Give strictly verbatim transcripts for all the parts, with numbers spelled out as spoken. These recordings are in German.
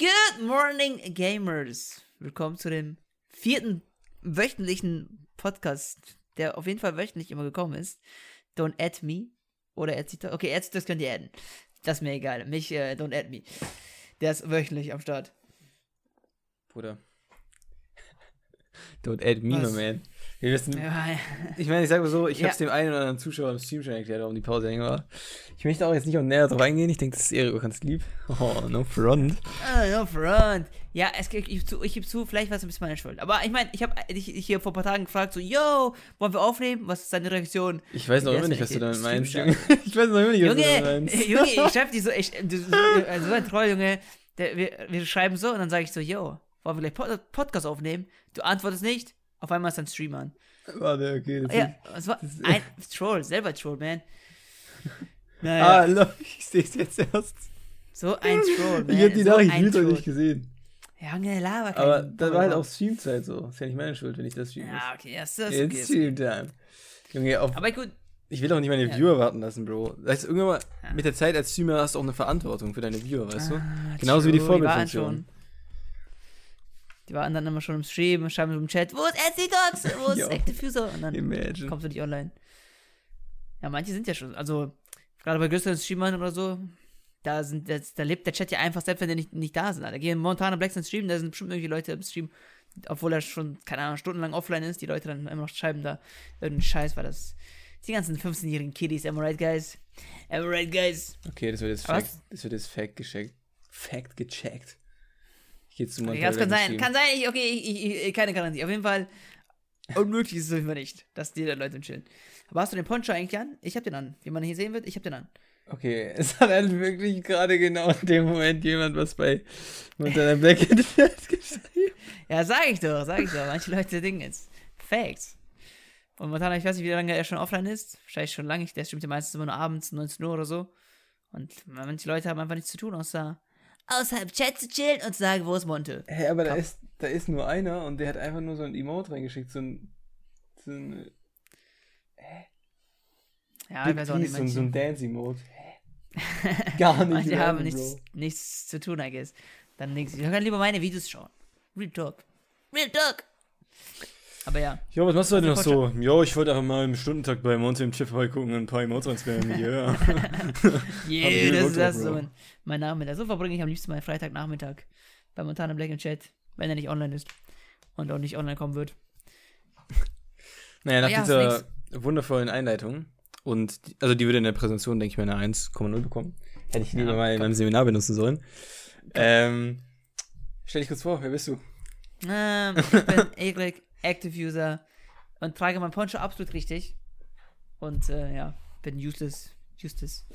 Good morning, Gamers! Willkommen zu dem vierten wöchentlichen Podcast, der auf jeden Fall wöchentlich immer gekommen ist. Don't add me. Oder add Zito. Okay, add Zito, das könnt ihr adden. Das ist mir egal. Mich, äh, don't add me. Der ist wöchentlich am Start. Bruder. Don't add me, my man. Wir wissen, ja, ja. Ich meine, ich sage mal so, ich ja. habe es dem einen oder anderen Zuschauer im Stream schon erklärt, warum die Pause länger war. Ich möchte auch jetzt nicht näher drauf eingehen. Ich denke, das ist Erik ganz lieb. Oh, no front. Oh, no front. Ja, es, ich, ich, ich, ich gebe zu, vielleicht war es ein bisschen meine Schuld. Aber ich meine, ich habe dich ich hier vor ein paar Tagen gefragt, so, yo, wollen wir aufnehmen? Was ist deine Reaktion? Ich weiß noch immer nicht, was du damit meinst. Ich weiß noch immer nicht, was Junge, du damit meinst. Junge, ich schreibe dir so, ich, du, so ein Troll, Junge. Der, wir, wir schreiben so und dann sage ich so, yo, wollen wir gleich Pod- Podcast aufnehmen? Du antwortest nicht. Auf einmal ist ein Stream an. Warte, okay. Das ja, es war das ein Troll, selber Troll, man. Naja. Ah, look, ich sehe es jetzt erst. So ein Troll, man. Ich hab die so Nachricht wieder nicht gesehen. Ja, Junge, Lava. Aber das war halt auch Streamzeit so. Das ist ja nicht meine Schuld, wenn ich das streame. Ja, okay, erst das. Jetzt okay, Streamtime. Junge, auf, aber gut. Ich will auch nicht meine ja. Viewer warten lassen, Bro. Das heißt, irgendwann mal ja. mit der Zeit als Streamer hast du auch eine Verantwortung für deine Viewer, weißt ah, du? Genauso true, wie die Vorbildfunktion. Die waren dann immer schon im Stream, schreiben im Chat, wo ist Essie-Docs, wo ist Act-Diffuser? Und dann imagine. Kommst du nicht online. Ja, manche sind ja schon, also gerade bei größeren Streamern oder so, da sind das, da lebt der Chat ja einfach, selbst wenn die nicht, nicht da sind. Da gehen Montana Black ins Stream, da sind bestimmt irgendwelche Leute im Stream, obwohl er schon, keine Ahnung, stundenlang offline ist, die Leute dann immer noch schreiben da irgendeinen Scheiß, weil das die ganzen fünfzehnjährigen Kiddies, am I right, guys? Am I right, guys? Okay, das wird jetzt Fact, das wird jetzt Fact gecheckt. Fact gecheckt. Ja, das kann sein, kann sein, ich, okay, ich, ich, ich, keine Garantie. Auf jeden Fall, unmöglich ist es auf jeden Fall nicht, dass die da Leute chillen. Aber hast du den Poncho eigentlich an? Ich hab den an. Wie man hier sehen wird, ich hab den an. Okay, es hat halt wirklich gerade genau in dem Moment jemand was bei Montana Black in geschrieben. Ja, sag ich doch, sag ich doch. Manche Leute denken jetzt, Facts. Und Montana, ich weiß nicht, wie lange er schon offline ist. Wahrscheinlich schon lange, der streamt ja meistens immer nur abends, neunzehn Uhr oder so. Und manche Leute haben einfach nichts zu tun, außer außerhalb Chat zu chillen und zu sagen, wo ist Monte? Hä, hey, aber da ist, da ist nur einer und der hat einfach nur so ein Emote reingeschickt, so ein, so ein, hä? Ja, ich weiß auch nicht, so, so ein Dance-Emote. Hä? Gar nicht. Manche haben nichts, nichts zu tun, I guess. Dann nichts. Ich kann lieber meine Videos schauen. Real Talk. Real Talk. Aber ja. Jo, was machst du heute noch so? Jo, ich wollte einfach mal im Stundentakt bei Monte im Chat vorbeigucken und ein paar Emotes reinspammen. Yeah. Yeah, das ist das so mein, mein Nachmittag. So verbringe ich am liebsten meinen Freitagnachmittag bei Montana Black im Chat, wenn er nicht online ist und auch nicht online kommen wird. Naja, nach ja, dieser wundervollen Einleitung und, die, also die würde in der Präsentation, denke ich mal, eine eins Komma null bekommen. Hätte ich lieber ja, mal in meinem Seminar benutzen sollen. Ähm, stell dich kurz vor, wer bist du? Ähm, ich bin Erik. Act-Diffuser und trage mein Poncho absolut richtig. Und äh, ja, bin useless, useless,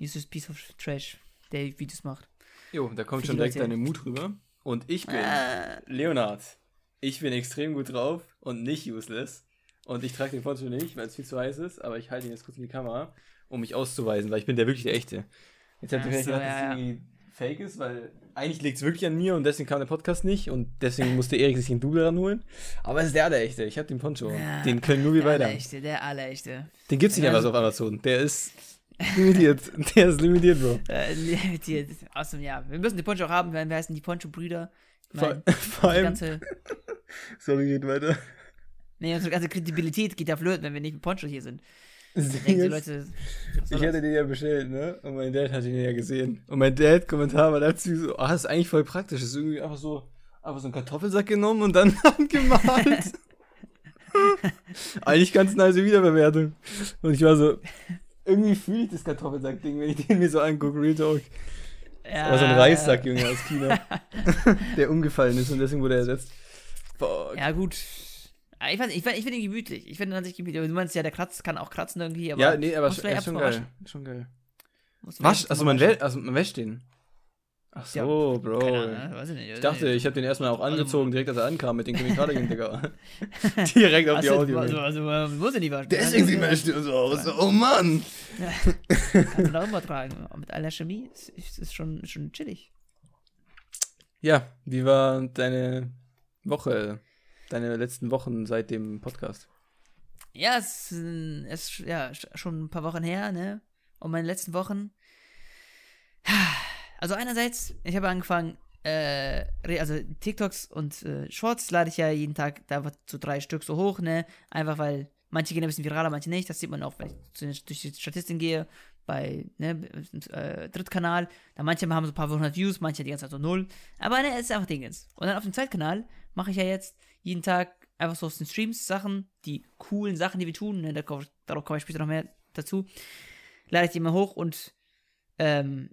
useless piece of trash, der Videos macht. Jo, da kommt schon direkt deine Mut rüber. Und ich bin ah. Leonard. Ich bin extrem gut drauf und nicht useless. Und ich trage den Poncho nicht, weil es viel zu heiß ist, aber ich halte ihn jetzt kurz in die Kamera, um mich auszuweisen, weil ich bin der wirklich der Echte. Jetzt habt ihr vielleicht gedacht, dass die fake ist, weil eigentlich liegt es wirklich an mir und deswegen kam der Podcast nicht und deswegen musste Erik sich den Double ranholen. Aber es ist der Allerechte. Ich habe den Poncho. Ja, den können nur wir beide. Der Allerechte, der Allerechte. Den gibt's nicht einfach so auf Amazon. Der ist limitiert. Der ist limitiert, Bro. Äh, limitiert. Awesome, ja. Wir müssen den Poncho auch haben, weil wir heißen die Poncho-Brüder. Ich mein, vor vor allem. Ganze Sorry, geht weiter. Nee, unsere ganze Kredibilität geht ja flöten, wenn wir nicht mit Poncho hier sind. Denke, Leute, ich hatte den ja bestellt, ne? Und mein Dad hat ihn ja gesehen. Und mein Dad-Kommentar war dazu so, ah, oh, das ist eigentlich voll praktisch. Das ist irgendwie einfach so, einfach so einen Kartoffelsack genommen und dann angemalt. Eigentlich ganz nice Wiederverwertung. Und ich war so, irgendwie fühle ich das Kartoffelsack-Ding, wenn ich den mir so angucke, Real Talk. Ja. Das war so ein Reissack, Junge, aus China. Der umgefallen ist und deswegen wurde er ersetzt. Fuck. Ja, gut. Ich, ich, ich finde ihn gemütlich. Ich finde ihn an sich gemütlich. Du meinst ja, der Kratz kann auch kratzen irgendwie. Aber ja, nee, aber sch- ja, schon, geil. schon geil. Wasch, also man, wäsch, also man wäscht den. Ach so, ja, Bro. Ahnung, weiß ich nicht, weiß ich dachte, nicht. Ich habe den erstmal auch angezogen, also, direkt als er ankam, mit den Chemikalien, Digga. Direkt auf die also, Audio. Also, also, man muss ihn nicht waschen. Deswegen sieht man so aus. Oh Mann. Kannst du da übertragen. Mit all der Chemie ist es schon, schon chillig. Ja, wie war deine Woche? Deine letzten Wochen seit dem Podcast? Ja, es ist ja, schon ein paar Wochen her, ne? Und meine letzten Wochen. Also einerseits, ich habe angefangen, äh, also TikToks und äh, Shorts lade ich ja jeden Tag da so drei Stück so hoch, ne? Einfach weil manche gehen ein bisschen viraler, manche nicht. Das sieht man auch, wenn ich zu den, durch die Statistiken gehe, bei, ne, äh, Drittkanal. Da manche haben so ein paar hundert Views, manche die ganze Zeit so null. Aber ne, es ist einfach Dingens. Und dann auf dem Zweitkanal mache ich ja jetzt jeden Tag einfach so aus den Streams Sachen, die coolen Sachen, die wir tun, ne, darauf, darauf komme ich später noch mehr dazu, lade ich die immer hoch und ähm,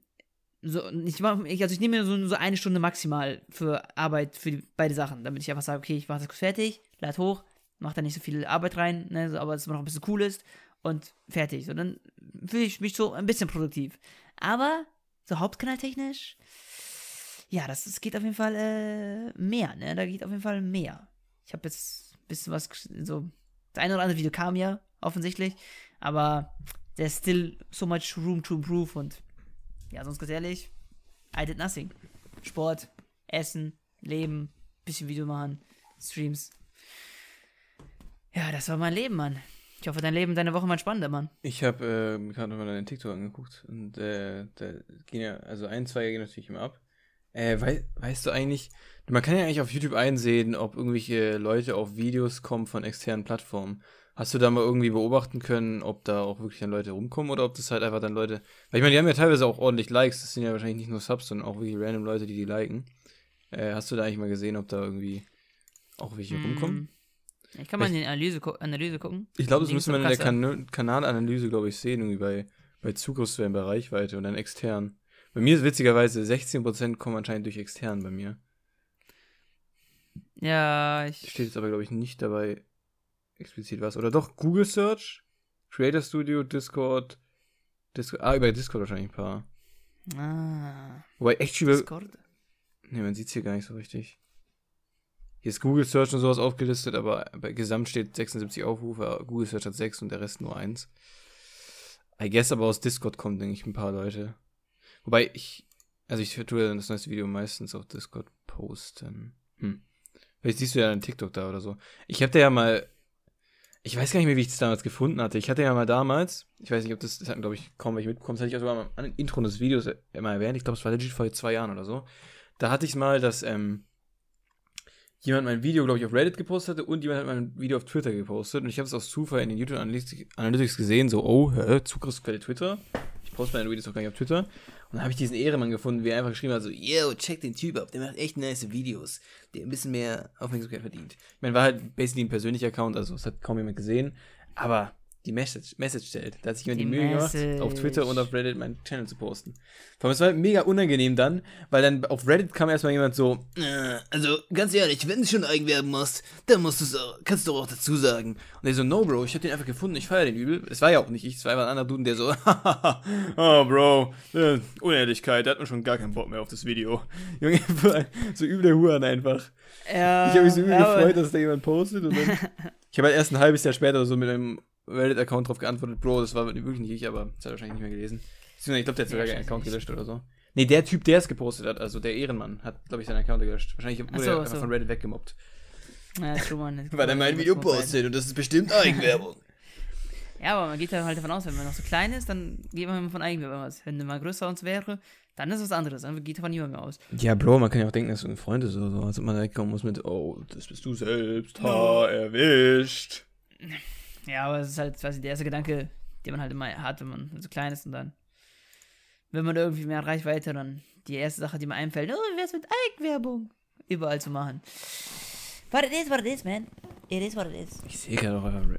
so, ich, mach, ich, also ich nehme mir so, so eine Stunde maximal für Arbeit, für die, beide Sachen, damit ich einfach sage, okay, ich mache das kurz fertig, lade hoch, mache da nicht so viel Arbeit rein, ne, so, aber es immer noch ein bisschen cool ist und fertig. So, dann fühle ich mich so ein bisschen produktiv. Aber so hauptkanaltechnisch, ja, das, das geht auf jeden Fall äh, mehr, ne, da geht auf jeden Fall mehr. Ich habe jetzt ein bisschen was, so, das eine oder andere Video kam ja, offensichtlich, aber there's still so much room to improve und ja, sonst ganz ehrlich, I did nothing. Sport, Essen, Leben, bisschen Video machen, Streams. Ja, das war mein Leben, Mann. Ich hoffe, dein Leben, deine Woche war spannender, Mann. Ich habe äh, gerade mal deinen TikTok angeguckt und äh, da gehen ja, also ein, zwei gehen natürlich immer ab. Äh, wei- weißt du eigentlich, man kann ja eigentlich auf YouTube einsehen, ob irgendwelche Leute auf Videos kommen von externen Plattformen. Hast du da mal irgendwie beobachten können, ob da auch wirklich dann Leute rumkommen oder ob das halt einfach dann Leute, weil ich meine, die haben ja teilweise auch ordentlich Likes, das sind ja wahrscheinlich nicht nur Subs, sondern auch wirklich random Leute, die die liken. Äh, hast du da eigentlich mal gesehen, ob da irgendwie auch welche mm. rumkommen? Ich kann mal in die Analyse, gu- Analyse gucken. Ich glaube, das müssen wir in der kan- Kanalanalyse, glaube ich, sehen, irgendwie bei, bei Zugriffswellen, bei Reichweite und dann extern. Bei mir ist witzigerweise sechzehn Prozent kommen anscheinend durch extern bei mir. Ja, ich... Steht jetzt aber, glaube ich, nicht dabei explizit was. Oder doch, Google Search, Creator Studio, Discord, Discord... Ah, über Discord wahrscheinlich ein paar. Ah. Wobei echt über... Discord? Ne, man sieht's hier gar nicht so richtig. Hier ist Google Search und sowas aufgelistet, aber bei Gesamt steht sechsundsiebzig Aufrufe, Google Search hat sechs und der Rest nur eins. I guess aber aus Discord kommen, denke ich, ein paar Leute. Wobei ich, also ich tue ja dann das neueste Video meistens auf Discord posten. Hm. Vielleicht siehst du ja einen TikTok da oder so. Ich hab da ja mal, ich weiß gar nicht mehr, wie ich das damals gefunden hatte. Ich hatte ja mal damals, ich weiß nicht, ob das, das hatten, glaube ich, kaum welche mitbekommen, das hatte ich auch sogar am Intro des Videos immer erwähnt. Ich glaube, es war legit vor zwei Jahren oder so. Da hatte ich es mal, dass ähm, jemand mein Video, glaube ich, auf Reddit gepostet hatte und jemand hat mein Video auf Twitter gepostet. Und ich habe es aus Zufall in den YouTube Analytics gesehen, so, oh, hä, Zugriffsquelle Twitter. Ich poste meine Videos auch gar nicht auf Twitter. Und dann habe ich diesen Ehrenmann gefunden, wie er einfach geschrieben hat, so, yo, check den Typ ab, der macht echt nice Videos, der ein bisschen mehr Aufmerksamkeit verdient. Ich meine, war halt basically ein persönlicher Account, also es hat kaum jemand gesehen, aber die Message, Message stellt. Da hat sich jemand die, die Mühe gemacht, auf Twitter und auf Reddit meinen Channel zu posten. Vor allem, es war halt mega unangenehm dann, weil dann auf Reddit kam erstmal jemand so, äh, also ganz ehrlich, wenn du schon Eigenwerben machst, dann musst du's auch, kannst du auch dazu sagen. Und der so, no bro, ich hab den einfach gefunden, ich feier den übel. Es war ja auch nicht ich, es war einfach ein anderer Dude, der so, oh bro, äh, Unehrlichkeit, da hat man schon gar keinen Bock mehr auf das Video. Junge, so übel der Huren einfach. Ja, ich hab mich so übel ja, gefreut, dass da jemand postet und dann, ich habe halt erst ein halbes Jahr später oder so mit einem Reddit-Account drauf geantwortet, Bro, das war wirklich nicht ich, aber das hat er wahrscheinlich nicht mehr gelesen. Ich glaube, der hat sogar seinen Account gelöscht oder so. Nee, der Typ, der es gepostet hat, also der Ehrenmann, hat, glaube ich, seinen Account gelöscht. Wahrscheinlich wurde so, er einfach so von Reddit weggemobbt. Ja, schon mal. Weil er mein Video postet und das ist bestimmt Eigenwerbung. Ja, aber man geht halt davon aus, wenn man noch so klein ist, dann geht man immer von Eigenwerbung aus. Wenn man mal größer uns wäre, dann ist was anderes, dann geht davon niemand mehr aus. Ja, Bro, man kann ja auch denken, dass so ein Freund ist oder so, als ob man wegkommen muss mit, oh, das bist du selbst, ha, erwischt. Ja, aber es ist halt quasi der erste Gedanke, den man halt immer hat, wenn man so klein ist und dann, wenn man irgendwie mehr Reichweite, dann die erste Sache, die mir einfällt, oh, wie wär's mit Eigenwerbung überall zu machen. What it is, what it is, man. It is what it is. Ich sehe gerade auch einfach,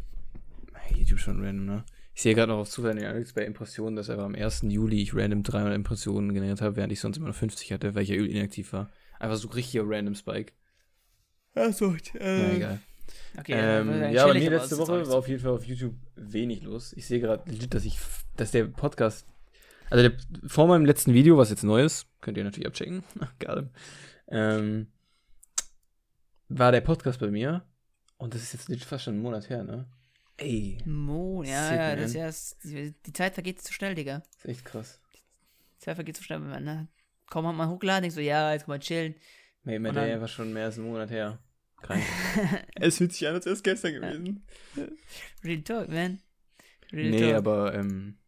YouTube schon random, ne? Ich sehe gerade noch auf Zufall in den Analytics bei Impressionen, dass einfach am ersten Juli ich random dreihundert Impressionen generiert habe, während ich sonst immer noch fünfzig hatte, weil ich ja inaktiv war. Einfach so richtiger random Spike. Achso, äh. Ja, egal. Okay, ähm, ja, bei mir letzte Woche war auf jeden Fall auf YouTube wenig los. Ich sehe gerade, dass ich, dass der Podcast, also der, vor meinem letzten Video, was jetzt neu ist, könnt ihr natürlich abchecken, gerade, ähm, war der Podcast bei mir und das ist jetzt fast schon einen Monat her, ne? Ey. Mo, ja, sick, ja, das ist erst, die, die Zeit vergeht zu schnell, Digga. Das ist echt krass. Die Zeit vergeht zu schnell, wenn man, ne? Komm, man mal hochgeladen, denkst so, ja, jetzt kann man chillen. Nee, mein Day war schon mehr als einen Monat her. Krank. Es fühlt sich an, als wäre es gestern gewesen. Real talk, man. Real nee, talk. aber ähm,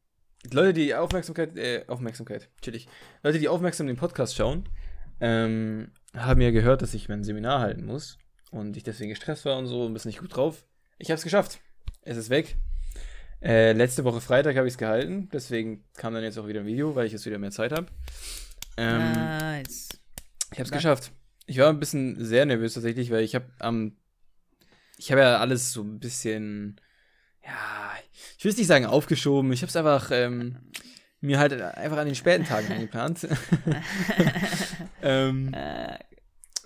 Leute, die Aufmerksamkeit, äh, Aufmerksamkeit, chillig. Leute, die aufmerksam den Podcast schauen, ähm, haben ja gehört, dass ich mein Seminar halten muss und ich deswegen gestresst war und so, ein bisschen nicht gut drauf. Ich habe es geschafft. Es ist weg. Äh, letzte Woche Freitag habe ich es gehalten, deswegen kam dann jetzt auch wieder ein Video, weil ich jetzt wieder mehr Zeit habe. Ähm, nice. Ich habe es geschafft. Ich war ein bisschen sehr nervös tatsächlich, weil ich habe am, ich habe ja alles so ein bisschen, ja, ich will es nicht sagen aufgeschoben, ich habe es einfach ähm, mir halt einfach an den späten Tagen angeplant. ähm,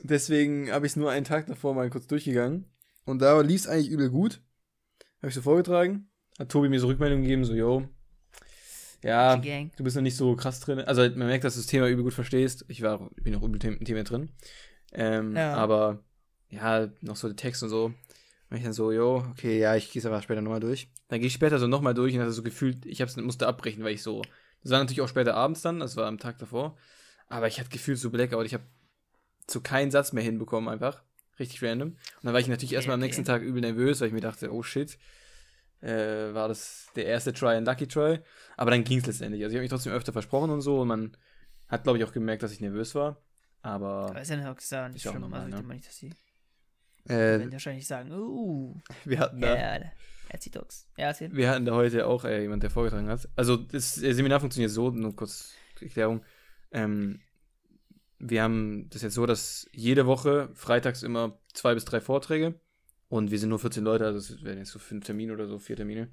deswegen habe ich es nur einen Tag davor mal kurz durchgegangen und da lief es eigentlich übel gut. Habe ich so vorgetragen, hat Tobi mir so Rückmeldung gegeben, so, yo, ja, du bist noch nicht so krass drin. Also man merkt, dass du das Thema übel gut verstehst. Ich war, bin auch übel im Thema drin. Ähm, ja. Aber ja, noch so der Text und so. Und ich dann so, jo, okay, ja, ich gehe es einfach später nochmal durch. Dann gehe ich später so nochmal durch und hatte so gefühlt, ich hab's, musste abbrechen, weil ich so, das war natürlich auch später abends dann, das war am Tag davor, aber ich hatte gefühlt so Blackout, ich habe so keinen Satz mehr hinbekommen einfach, richtig random. Und dann war ich natürlich okay, erstmal am nächsten okay. Tag übel nervös, weil ich mir dachte, oh shit, äh, war das der erste Try and Lucky Try, aber dann ging es letztendlich. Also ich habe mich trotzdem öfter versprochen und so und man hat, glaube ich, auch gemerkt, dass ich nervös war, aber... Aber ist ja nicht so nicht schlimm, normal, also ich ne? nicht, dass sie... Äh, werden wahrscheinlich sagen, uh, wir hatten da, ja, Essie-Docs. Ja, wir hatten da heute auch äh, jemand, der vorgetragen hat. Also das Seminar funktioniert so, nur kurz Erklärung. Ähm, wir haben das jetzt so, dass jede Woche freitags immer zwei bis drei Vorträge und wir sind nur vierzehn Leute, also es werden jetzt so fünf Termine oder so, vier Termine.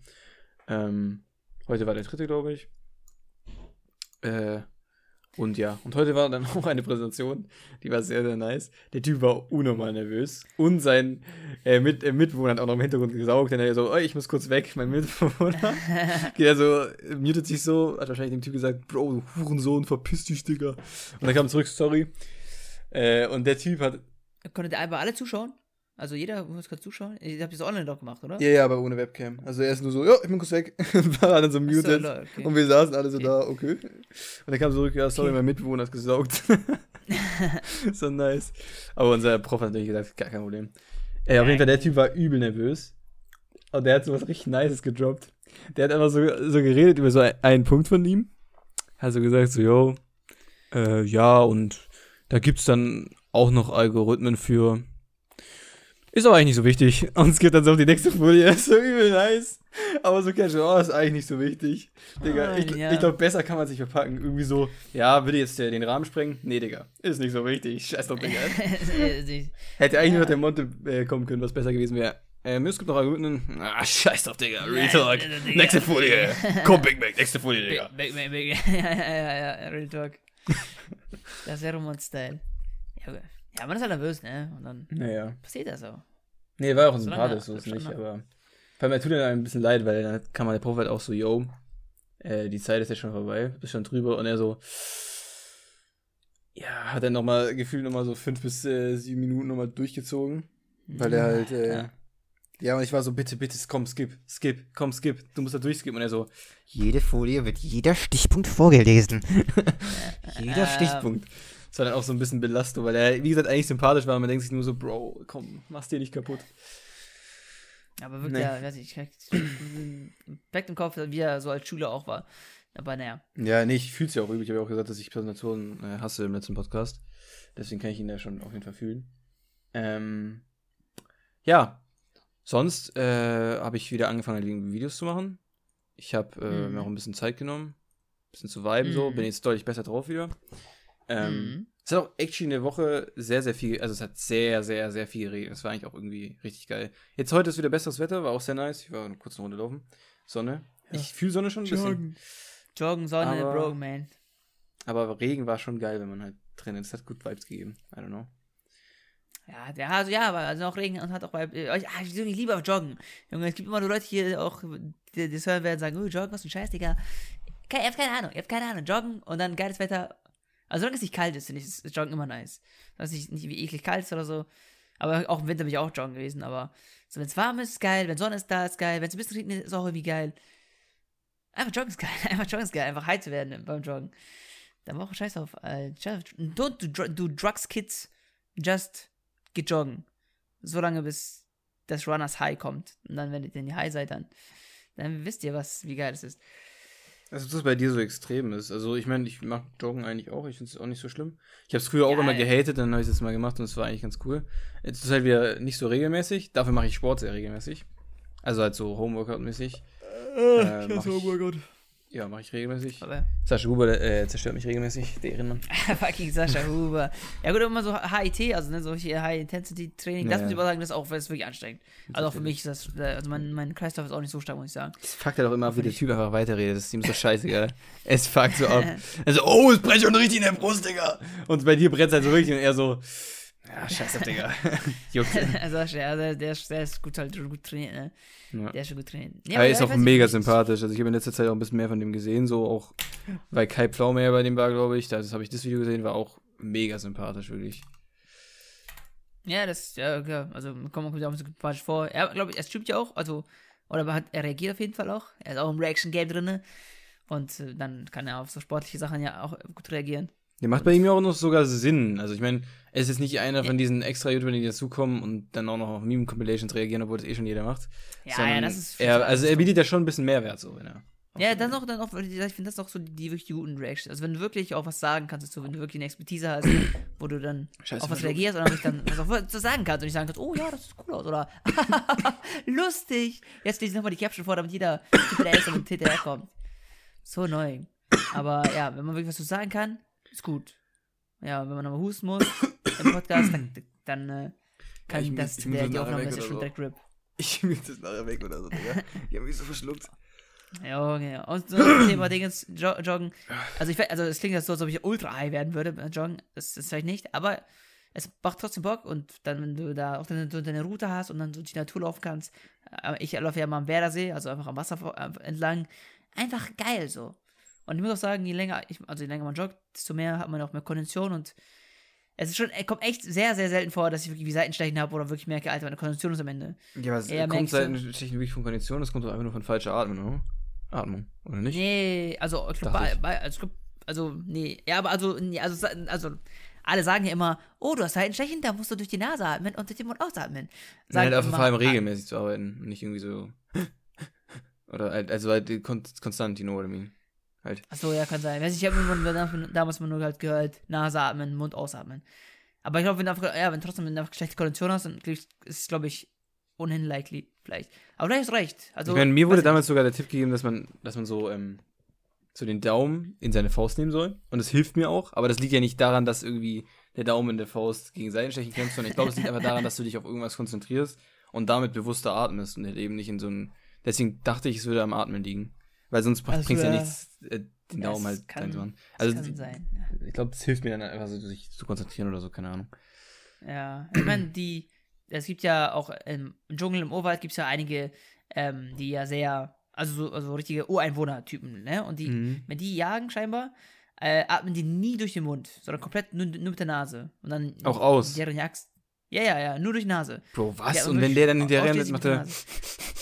Ähm, heute war der dritte, glaube ich. Äh, Und ja, und heute war dann auch eine Präsentation, die war sehr, sehr nice. Der Typ war unnormal nervös und sein äh, Mit- äh, Mitbewohner hat auch noch im Hintergrund gesaugt. Dann hat er so, oh, ich muss kurz weg, mein Mitbewohner. Geht er so, mutet sich so, hat wahrscheinlich dem Typ gesagt, Bro, du Hurensohn, verpiss dich, Digga. Und dann kam zurück, sorry. Äh, und der Typ hat... Konntet ihr einfach alle zuschauen? Also jeder muss gerade zuschauen? Ihr habt das online doch gemacht, oder? Ja, ja, aber ohne Webcam. Also er ist nur so, ja, ich bin kurz weg. War dann so muted. So, okay. Und wir saßen alle so okay. da, okay. Und dann kam zurück, ja, sorry, okay. mein Mitbewohner hat gesaugt. So nice. Aber unser Prof hat natürlich gesagt, gar kein Problem. Ey, auf jeden Fall, der Typ war übel nervös. Und der hat so was richtig Nices gedroppt. Der hat einfach so, so geredet über so einen Punkt von ihm. Hat so gesagt, so, yo, äh, ja, und da gibt's dann auch noch Algorithmen für... Ist aber eigentlich nicht so wichtig. Und es geht dann so auf die nächste Folie. Ist so übel nice. Aber so casual, oh, ist eigentlich nicht so wichtig. Digga, ah, ich, ja. ich glaube, besser kann man sich verpacken. Irgendwie so, ja, würde jetzt den Rahmen sprengen? Nee, Digga, ist nicht so wichtig. Scheiß doch, Digga. Hätte eigentlich ja. noch der Monte äh, kommen können, was besser gewesen wäre. Ähm, es gibt noch Algorithmen. Ah, scheiß doch, Digga. Retalk. Nächste Folie. Komm, Big Mac. Nächste Folie, Digga. Big Mac, Big Mac. Ja, ja, ja, ja. Retalk. Das wäre Roman-Style. Ja, okay. Ja, man ist halt nervös, ne? Und dann naja. passiert das auch. Nee, war auch ein Party, so ist nicht, aber... Vor allem, er tut mir ein bisschen leid, weil dann kann man der Prof halt auch so, yo, äh, die Zeit ist ja schon vorbei, bist schon drüber, und er so... Ja, hat dann nochmal, gefühlt nochmal so fünf bis äh, sieben Minuten nochmal durchgezogen, weil er halt... Äh, ja. ja, und ich war so, bitte, bitte, komm, skip, skip, komm, skip, du musst da durchskippen. Und er so, jede Folie wird jeder Stichpunkt vorgelesen. Jeder Stichpunkt. Das war dann auch so ein bisschen Belastung, weil er, wie gesagt, eigentlich sympathisch war. Man denkt sich nur so, Bro, komm, mach's dir nicht kaputt. Aber wirklich, nee. ja, weiß ich, direkt im Kopf, wie er so als Schüler auch war. Aber naja. Ja, nee, ich fühl's ja auch übel. Ich habe ja auch gesagt, dass ich Präsentationen äh, hasse im letzten Podcast. Deswegen kann ich ihn ja schon auf jeden Fall fühlen. Ähm, ja, sonst äh, habe ich wieder angefangen, Videos zu machen. Ich habe äh, mhm. mir auch ein bisschen Zeit genommen. Ein bisschen zu viben mhm. so. Bin jetzt deutlich besser drauf wieder. Ähm, mhm. Es hat auch actually in der Woche sehr, sehr viel, also es hat sehr, sehr, sehr viel geregnet. Es war eigentlich auch irgendwie richtig geil. Jetzt heute ist wieder besseres Wetter, war auch sehr nice. Ich war kurz eine Runde laufen. Sonne. Ja. Ich fühle Sonne schon ein Joggen. bisschen. Joggen, Sonne, Bro, man. Aber Regen war schon geil, wenn man halt drin ist. Es hat gut Vibes gegeben. I don't know. Ja, der, also ja, aber also auch Regen und hat auch bei. Ah, ich liebe auch Joggen. Junge, es gibt immer nur Leute hier auch, die, die hören werden, sagen, oh, Joggen, was für ein Scheiß, Digga. Ihr habt keine Ahnung, ihr habt keine Ahnung. Joggen und dann geiles Wetter. Also solange es nicht kalt ist, finde ich, ist Joggen immer nice. Dass es nicht, nicht wie eklig kalt ist oder so. Aber auch im Winter bin ich auch joggen gewesen. Aber so, wenn es warm ist, ist geil. Wenn Sonne ist da, ist geil. Wenn es ein bisschen regnet, ist auch irgendwie geil. Einfach joggen ist geil. Einfach joggen ist geil. Einfach high zu werden beim Joggen. Da war auch Scheiß auf. Äh, don't do drugs, kids. Just get joggen. Solange bis das Runners High kommt. Und dann, wenn ihr in die High seid, dann, dann wisst ihr, was, wie geil es ist. Also, dass es bei dir so extrem ist. Also, ich meine, ich mag Joggen eigentlich auch. Ich finde es auch nicht so schlimm. Ich habe es früher Geil. auch immer gehatet, dann habe ich es jetzt mal gemacht und es war eigentlich ganz cool. Jetzt ist es halt wieder nicht so regelmäßig. Dafür mache ich Sport sehr regelmäßig. Also, halt so Homeworkout-mäßig. Äh, ich hasse Homeworkout. Ja, mache ich regelmäßig. Aber Sascha Huber der, äh, zerstört mich regelmäßig, der Ehrenmann. Fucking Sascha Huber. Ja gut, immer so H I T, also ne, so High-Intensity-Training, das ja, muss ich aber sagen, das ist auch, weil es wirklich anstrengend. Also auch für mich ist das, also mein, mein Kreislauf ist auch nicht so stark, muss ich sagen. Es fuckt halt auch immer ab, wie der Typ einfach weiterredet, das ist ihm so scheißegal. Es fuckt so ab. Also, oh, es brennt schon richtig in der Brust, Digga. Und bei dir brennt es halt so richtig und er so, ja, scheiße, Digga. Juckt. Also, ja, der, der, ist, der ist gut, halt, gut trainiert, ne? Ja. Der ist schon gut trainiert. Ja, er ist auch mega sympathisch. Also, ich habe in letzter Zeit auch ein bisschen mehr von dem gesehen, so auch, weil Kai Pflaume ja bei dem war, glaube ich. Das habe ich das Video gesehen, war auch mega sympathisch, wirklich. Ja, das, ja, klar. Also, komm, kommt ja auch sympathisch vor. Er, glaube ich, er streamt ja auch, also, oder hat, er reagiert auf jeden Fall auch. Er ist auch im Reaction-Game drin. Und äh, dann kann er auf so sportliche Sachen ja auch gut reagieren. Der macht bei ihm ja auch noch sogar Sinn. Also ich meine, er ist jetzt nicht einer von diesen extra YouTubern, die dazukommen und dann auch noch auf Meme-Compilations reagieren, obwohl das eh schon jeder macht. Ja, ja, das ist... Er, also er bietet ja schon ein bisschen Mehrwert, so, wenn er... Ja, dann auch, dann auch, ich finde das auch so die wirklich guten Reactions. Also wenn du wirklich auch was sagen kannst, so, wenn du wirklich eine Expertise hast, wo du dann Scheiße, auf was reagierst und dann was auch sagen kannst und nicht sagen kannst, oh ja, das sieht cool aus, oder lustig. Jetzt lese ich nochmal die Caption vor, damit jeder der ist und hinterher kommt. So neu. Aber ja, wenn man wirklich was zu sagen kann, ist gut. Ja, wenn man nochmal husten muss im Podcast, dann, dann äh, kann ja, ich das, der, das die Aufnahme ist ja schon so. Direkt RIP. Ich müsste das nachher weg oder so, Digga. Ich hab mich so verschluckt. Ja, okay. Und so ein Thema Dingens, jo- Joggen. Also ich, also es klingt jetzt so, als ob ich ultra high werden würde beim Joggen. Das ist vielleicht nicht, aber es macht trotzdem Bock. Und dann, wenn du da auch deine, deine Route hast und dann so die Natur laufen kannst. Ich laufe ja mal am Werdersee, also einfach am Wasser entlang. Einfach geil so. Und ich muss auch sagen, je länger, ich, also je länger man joggt, desto mehr hat man auch mehr Kondition und es ist schon, es kommt echt sehr, sehr selten vor, dass ich wirklich wie Seitenstechen habe oder wirklich merke, Alter, meine Kondition ist am Ende. Ja, aber es Eher kommt Seitenstechen wirklich von Kondition, das kommt doch einfach nur von falscher Atmung, oder? Atmung, oder nicht? Nee, also, ich glaube, also, also, nee, ja, aber also, nee, also, also, alle sagen ja immer, oh, du hast Seitenstechen, da musst du durch die Nase atmen und durch den Mund ausatmen. Nein, halt vor allem regelmäßig zu arbeiten und nicht irgendwie so, oder, also, halt konstant, you know what I mean. Halt. Achso, ja, kann sein. Ich habe damals mal nur halt gehört, Nase atmen, Mund ausatmen. Aber ich glaube, wenn du einfach, ja, wenn trotzdem eine schlechte Kondition hast, dann ist es, glaube ich, unlikely vielleicht. Aber vielleicht hast recht. Also, ich meine, mir wurde damals nicht. sogar der Tipp gegeben, dass man, dass man so, ähm, so den Daumen in seine Faust nehmen soll. Und das hilft mir auch. Aber das liegt ja nicht daran, dass irgendwie der Daumen in der Faust gegen Seitenstechen kämpft, sondern ich glaube, es liegt einfach daran, dass du dich auf irgendwas konzentrierst und damit bewusster atmest und eben nicht in so einem. Deswegen dachte ich, es würde am Atmen liegen. Weil sonst also, bringt es ja nichts, äh, den Daumen ja, halt kann, sein. Also, kann sein. Ja. Ich glaube, das hilft mir dann einfach, so, sich zu konzentrieren oder so, keine Ahnung. Ja, ich meine, die, es gibt ja auch im Dschungel, im Urwald gibt es ja einige, ähm, die ja sehr, also so also richtige Ureinwohner-Typen, ne? Und die, mhm. wenn die jagen scheinbar, äh, atmen die nie durch den Mund, sondern komplett nur, nur mit der Nase. Und dann auch aus. Deren Axt. Ja, ja, ja, nur durch die Nase. Bro, was? Ja, und wenn der dann in der Rennen macht, der.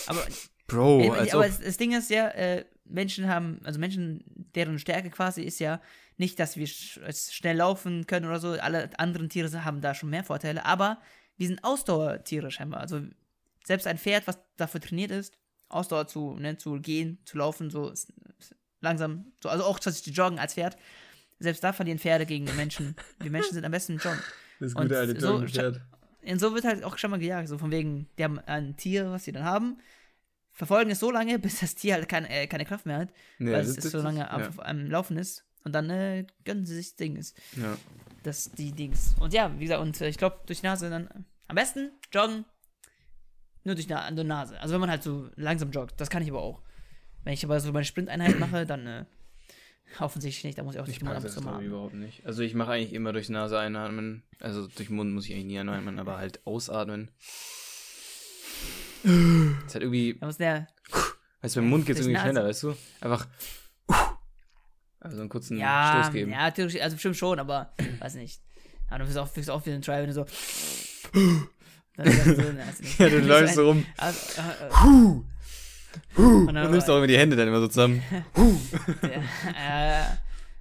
Aber. Bro, ja, aber das, das Ding ist ja, äh, Menschen haben, also Menschen, deren Stärke quasi ist ja nicht, dass wir sch- schnell laufen können oder so. Alle anderen Tiere haben da schon mehr Vorteile, aber wir sind Ausdauertiere scheinbar. Also selbst ein Pferd, was dafür trainiert ist, Ausdauer zu, ne, zu gehen, zu laufen, so langsam, so, also auch tatsächlich zu joggen als Pferd. Selbst da verlieren Pferde gegen die Menschen. Die Menschen sind am besten im Joggen. Das gute alte Joggen-Pferd. Und so wird halt auch schon mal gejagt, so von wegen, die haben ein Tier, was sie dann haben, verfolgen es so lange, bis das Tier halt keine, äh, keine Kraft mehr hat, ja, weil es ist so lange am, ja. am Laufen ist und dann äh, gönnen sie sich Dings. Ja. Das, die Dings. Und ja, wie gesagt, und äh, ich glaube, durch die Nase dann, äh, am besten joggen, nur durch die Na- Nase. Also wenn man halt so langsam joggt, das kann ich aber auch. Wenn ich aber so meine Sprinteinheit mache, dann äh, offensichtlich nicht, da muss ich auch nicht mal abends machen. Ich überhaupt nicht. Also ich mache eigentlich immer durch die Nase einatmen, also durch den Mund muss ich eigentlich nie einatmen, aber halt ausatmen. Es hat irgendwie. Da muss der, weißt du, beim Mund geht es irgendwie Nase. schneller, weißt du? Einfach. Also einen kurzen ja, Stoß geben. Ja, theoretisch, also bestimmt schon, aber weiß nicht. Aber du bist auch, bist auch wieder ein Try, wenn du so. Dann so na, nicht. Ja, du läufst so rum. Also, äh, äh, und dann, dann nimmst du auch immer die Hände dann immer so zusammen. Ja, äh,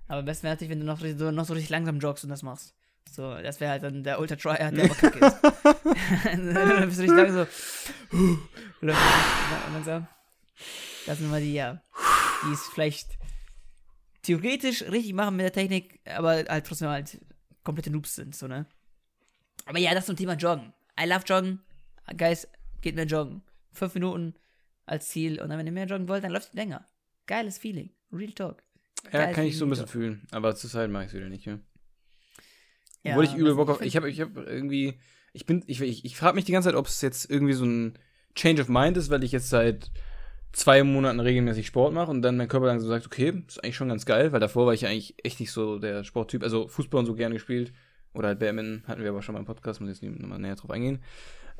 aber am besten wäre natürlich, wenn du noch, so, noch so richtig langsam joggst und das machst. So, das wäre halt dann der Ultra-Try, der aber kacke ist. Dann bist du richtig lange so. Langsam. Das sind immer die, ja. Die ist vielleicht theoretisch richtig machen mit der Technik, aber halt trotzdem halt komplette Noobs sind, so, ne? Aber ja, das zum Thema Joggen. I love Joggen. Guys, geht mehr joggen. Fünf Minuten als Ziel. Und dann, wenn ihr mehr joggen wollt, dann läuft ihr länger. Geiles Feeling. Real Talk. Ja, Geiles kann ich so ein bisschen Talk. fühlen. Aber zurzeit mache ich es wieder nicht, ja. ja Obwohl ich übel Bock auf... Ich habe ich hab irgendwie... Ich bin... Ich, ich, ich frage mich die ganze Zeit, ob es jetzt irgendwie so ein Change of Mind ist, weil ich jetzt seit zwei Monaten regelmäßig Sport mache und dann mein Körper langsam sagt, okay, ist eigentlich schon ganz geil, weil davor war ich ja eigentlich echt nicht so der Sporttyp. Also Fußball und so gerne gespielt. Oder halt Badminton hatten wir aber schon mal im Podcast, muss jetzt nicht nochmal näher drauf eingehen.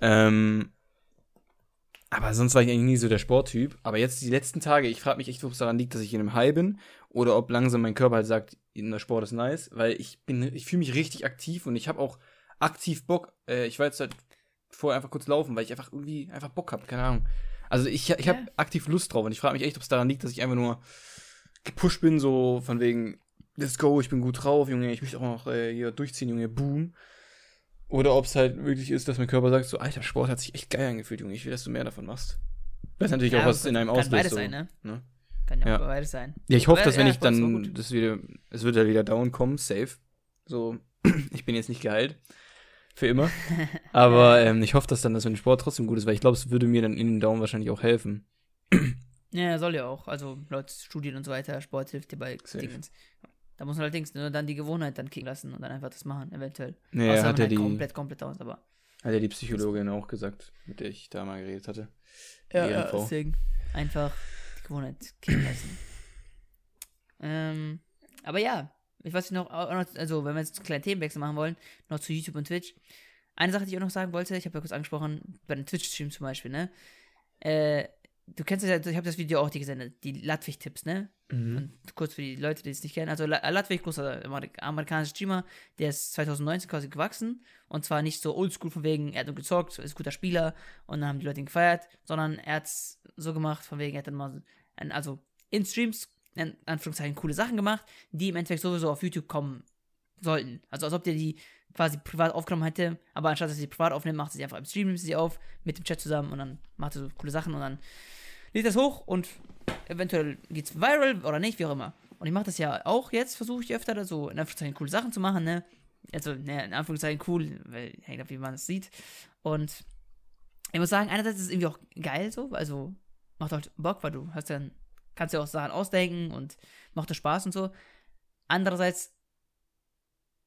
Ähm, aber sonst war ich eigentlich nie so der Sporttyp. Aber jetzt die letzten Tage, ich frage mich echt, ob es daran liegt, dass ich in einem High bin oder ob langsam mein Körper halt sagt, der Sport ist nice, weil ich bin, ich fühle mich richtig aktiv und ich habe auch aktiv Bock. Äh, ich war jetzt halt vorher einfach kurz laufen, weil ich einfach irgendwie einfach Bock habe, keine Ahnung. Also ich, ich habe ja. aktiv Lust drauf und ich frage mich echt, ob es daran liegt, dass ich einfach nur gepusht bin, so von wegen, let's go, ich bin gut drauf, Junge, ich möchte auch noch äh, hier durchziehen, Junge, boom. Oder ob es halt möglich ist, dass mein Körper sagt, so, Alter, Sport hat sich echt geil angefühlt, Junge, ich will, dass du mehr davon machst. Das ist natürlich ja, auch was in einem auslöst. Kann beides so, sein, ne? ne? Kann ja, ja. beides sein. Ja, ich hoffe, dass wenn ja, ich dann, das wieder, es wird ja wieder down kommen, safe. So, ich bin jetzt nicht geheilt. Für immer. Aber ähm, ich hoffe, dass dann das mit dem Sport trotzdem gut ist, weil ich glaube, es würde mir dann in den Daumen wahrscheinlich auch helfen. Ja, soll ja auch. Also, laut Studien und so weiter, Sport hilft dir bei Dingens. Da muss man allerdings nur dann die Gewohnheit dann kicken lassen und dann einfach das machen, eventuell. Nee, Außer hat er halt die komplett, komplett aus, aber. Hat ja die Psychologin auch gesagt, mit der ich da mal geredet hatte. Ja, ja deswegen einfach die Gewohnheit kicken lassen. ähm, aber ja, ich weiß nicht noch, also wenn wir jetzt einen kleinen Themenwechsel machen wollen, noch zu YouTube und Twitch. Eine Sache, die ich auch noch sagen wollte, ich habe ja kurz angesprochen, bei den Twitch-Streams zum Beispiel, ne? Äh, du kennst das ja, ich habe das Video auch dir gesendet, die Latwich-Tipps, ne? Mhm. Und kurz für die Leute, die es nicht kennen. Also Latwich, großer amerikanischer Streamer, der ist zwanzig neunzehn quasi gewachsen. Und zwar nicht so oldschool von wegen, er hat nur gezockt, ist guter Spieler und dann haben die Leute ihn gefeiert, sondern er hat es so gemacht, von wegen, er hat dann mal, also in Streams, in Anführungszeichen, coole Sachen gemacht, die im Endeffekt sowieso auf YouTube kommen sollten. Also als ob der die quasi privat aufgenommen hätte, aber anstatt dass sie privat aufnehmen, macht er sie einfach im Stream, nimmt sie auf, mit dem Chat zusammen und dann macht er so coole Sachen und dann lädt das hoch und eventuell geht's viral oder nicht, wie auch immer. Und ich mache das ja auch jetzt, versuche ich öfter da so in Anführungszeichen coole Sachen zu machen, ne? Also, ne, in Anführungszeichen cool, weil hängt ab, wie man es sieht. Und ich muss sagen, einerseits ist es irgendwie auch geil so, also macht halt Bock, weil du hast dann kannst ja auch Sachen ausdenken und macht dir Spaß und so. Andererseits,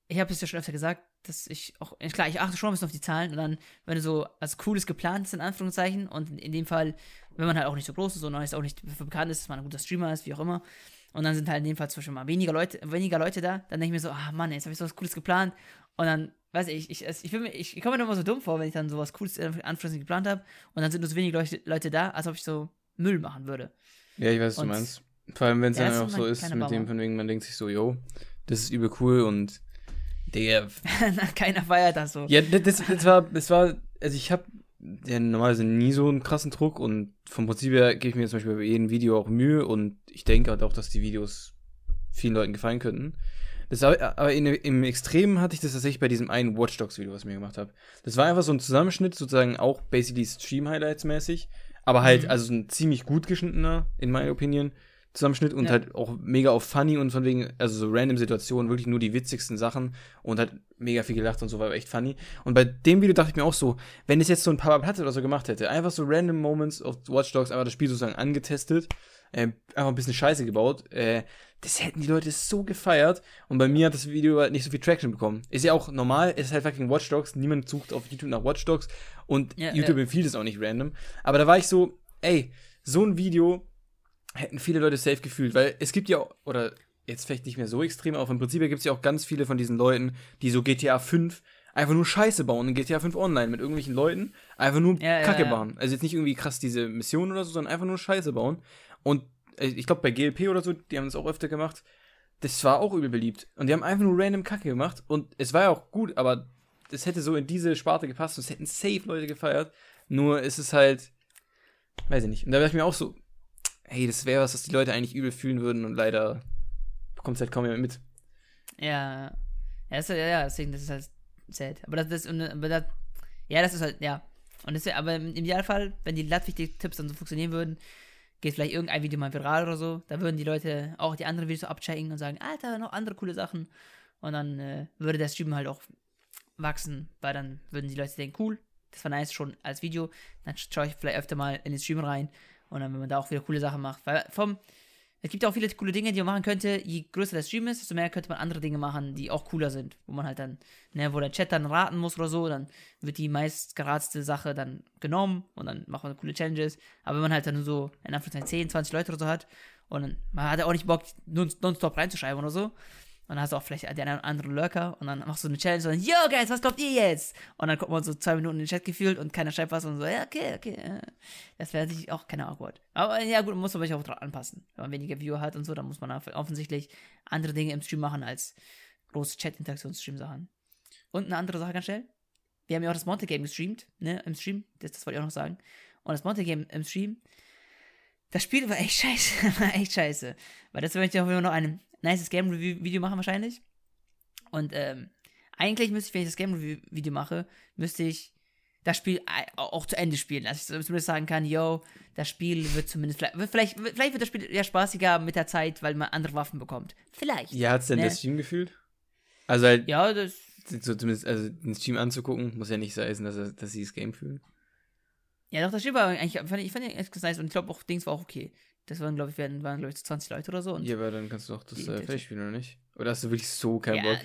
ich habe es ja schon öfter gesagt, dass ich auch, klar, ich achte schon ein bisschen auf die Zahlen und dann, wenn du so als Cooles geplant ist, in Anführungszeichen, und in dem Fall, wenn man halt auch nicht so groß ist und auch nicht bekannt ist, dass man ein guter Streamer ist, wie auch immer, und dann sind halt in dem Fall zum Beispiel mal weniger Leute, weniger Leute da, dann denke ich mir so, ah Mann, jetzt habe ich sowas Cooles geplant und dann, weiß ich, ich, ich, ich, ich, ich komme mir immer so dumm vor, wenn ich dann sowas Cooles in Anführungszeichen geplant habe und dann sind nur so wenige Leute, Leute da, als ob ich so Müll machen würde. Ja, ich weiß, was und, du meinst. Vor allem, wenn es ja, dann auch so ist, mit Bauer. Dem von wegen, man denkt sich so, yo, das ist übel cool und der... Keiner feiert das so. Ja, das, das, war, das war, also ich habe ja normalerweise nie so einen krassen Druck und vom Prinzip her gebe ich mir zum Beispiel bei jedem Video auch Mühe und ich denke halt auch, dass die Videos vielen Leuten gefallen könnten. Das, aber in, im Extremen hatte ich das tatsächlich bei diesem einen Watch Dogs Video, was ich mir gemacht habe. Das war einfach so ein Zusammenschnitt, sozusagen auch basically Stream-Highlights mäßig. Aber halt, mhm. also ein ziemlich gut geschnittener, in meiner Opinion, Zusammenschnitt und ja. halt auch mega auf funny und von wegen, also so random Situationen, wirklich nur die witzigsten Sachen und halt mega viel gelacht und so, war echt funny. Und bei dem Video dachte ich mir auch so, wenn es jetzt so ein Papa Platte oder so gemacht hätte, einfach so random Moments of Watch Dogs, einfach das Spiel sozusagen angetestet, äh, einfach ein bisschen Scheiße gebaut, äh, das hätten die Leute so gefeiert und bei mir hat das Video halt nicht so viel Traction bekommen. Ist ja auch normal, ist halt fucking Watch Dogs, niemand sucht auf YouTube nach Watch Dogs und ja, YouTube ja. empfiehlt es auch nicht random. Aber da war ich so, ey, so ein Video hätten viele Leute safe gefühlt, weil es gibt ja, oder jetzt vielleicht nicht mehr so extrem, aber im Prinzip gibt es ja auch ganz viele von diesen Leuten, die so G T A fünf einfach nur Scheiße bauen in G T A fünf Online mit irgendwelchen Leuten, einfach nur ja, Kacke ja, ja. bauen. Also jetzt nicht irgendwie krass diese Missionen oder so, sondern einfach nur Scheiße bauen. Und ich glaube bei G L P oder so, die haben das auch öfter gemacht, das war auch übel beliebt. Und die haben einfach nur random Kacke gemacht und es war ja auch gut, aber es hätte so in diese Sparte gepasst und es hätten safe Leute gefeiert, nur ist es halt, weiß ich nicht. Und da dachte ich mir auch so, hey, das wäre was, was die Leute eigentlich übel fühlen würden und leider bekommt es halt kaum jemand mit. Ja, ja, das ist, ja, deswegen, das ist halt sad. Aber das, das, aber das, ja, das ist halt, ja. Und das, aber im Idealfall, wenn die Latwich-Tipps dann so funktionieren würden, geht vielleicht irgendein Video mal viral oder so, da würden die Leute auch die anderen Videos abchecken und sagen, Alter, noch andere coole Sachen. Und dann äh, würde der Stream halt auch wachsen, weil dann würden die Leute denken, cool, das war nice schon als Video, dann schaue ich vielleicht öfter mal in den Stream rein und dann, wenn man da auch wieder coole Sachen macht, weil vom, es gibt auch viele coole Dinge, die man machen könnte, je größer der Stream ist, desto mehr könnte man andere Dinge machen, die auch cooler sind, wo man halt dann, ne, wo der Chat dann raten muss oder so, dann wird die meistgeratste Sache dann genommen und dann macht man coole Challenges, aber wenn man halt dann so in Anführungszeichen zehn, zwanzig Leute oder so hat und dann, man hat ja auch nicht Bock, nonstop reinzuschreiben oder so, und dann hast du auch vielleicht den einen oder anderen Lurker und dann machst du eine Challenge und dann, yo guys, was glaubt ihr jetzt? Und dann guckt man so zwei Minuten in den Chat gefühlt und keiner schreibt was und so, ja, okay, okay. Das wäre natürlich auch keine awkward. Aber ja gut, man muss aber auch anpassen. Wenn man weniger Viewer hat und so, dann muss man offensichtlich andere Dinge im Stream machen als große Chat-Interaktions-Stream-Sachen. Und eine andere Sache ganz schnell. Wir haben ja auch das Monte Game gestreamt, ne, im Stream. Das, das wollte ich auch noch sagen. Und das Monte Game im Stream, das Spiel war echt scheiße. war echt scheiße. Weil das möchte ich auch immer noch einen nices Game-Review-Video machen wahrscheinlich. Und ähm, eigentlich müsste ich, wenn ich das Game-Review-Video mache, müsste ich das Spiel auch zu Ende spielen. Dass ich zumindest sagen kann, yo, das Spiel wird zumindest, vielleicht, vielleicht wird das Spiel ja spaßiger mit der Zeit, weil man andere Waffen bekommt. Vielleicht. Ja, hat es denn ne? das Stream gefühlt? Also halt, ja, das so zumindest, also den Stream anzugucken, muss ja nicht heißen, dass, dass sie das Game fühlen. Ja, doch, das Spiel war eigentlich, fand ich, ich fand ich echt nice und ich glaube auch, Dings war auch okay. Das waren, glaube ich, werden, waren, glaube ich, zwanzig Leute oder so. Und ja, aber dann kannst du doch das äh, fertig spielen, oder nicht? Oder hast du wirklich so keinen ja, Bock?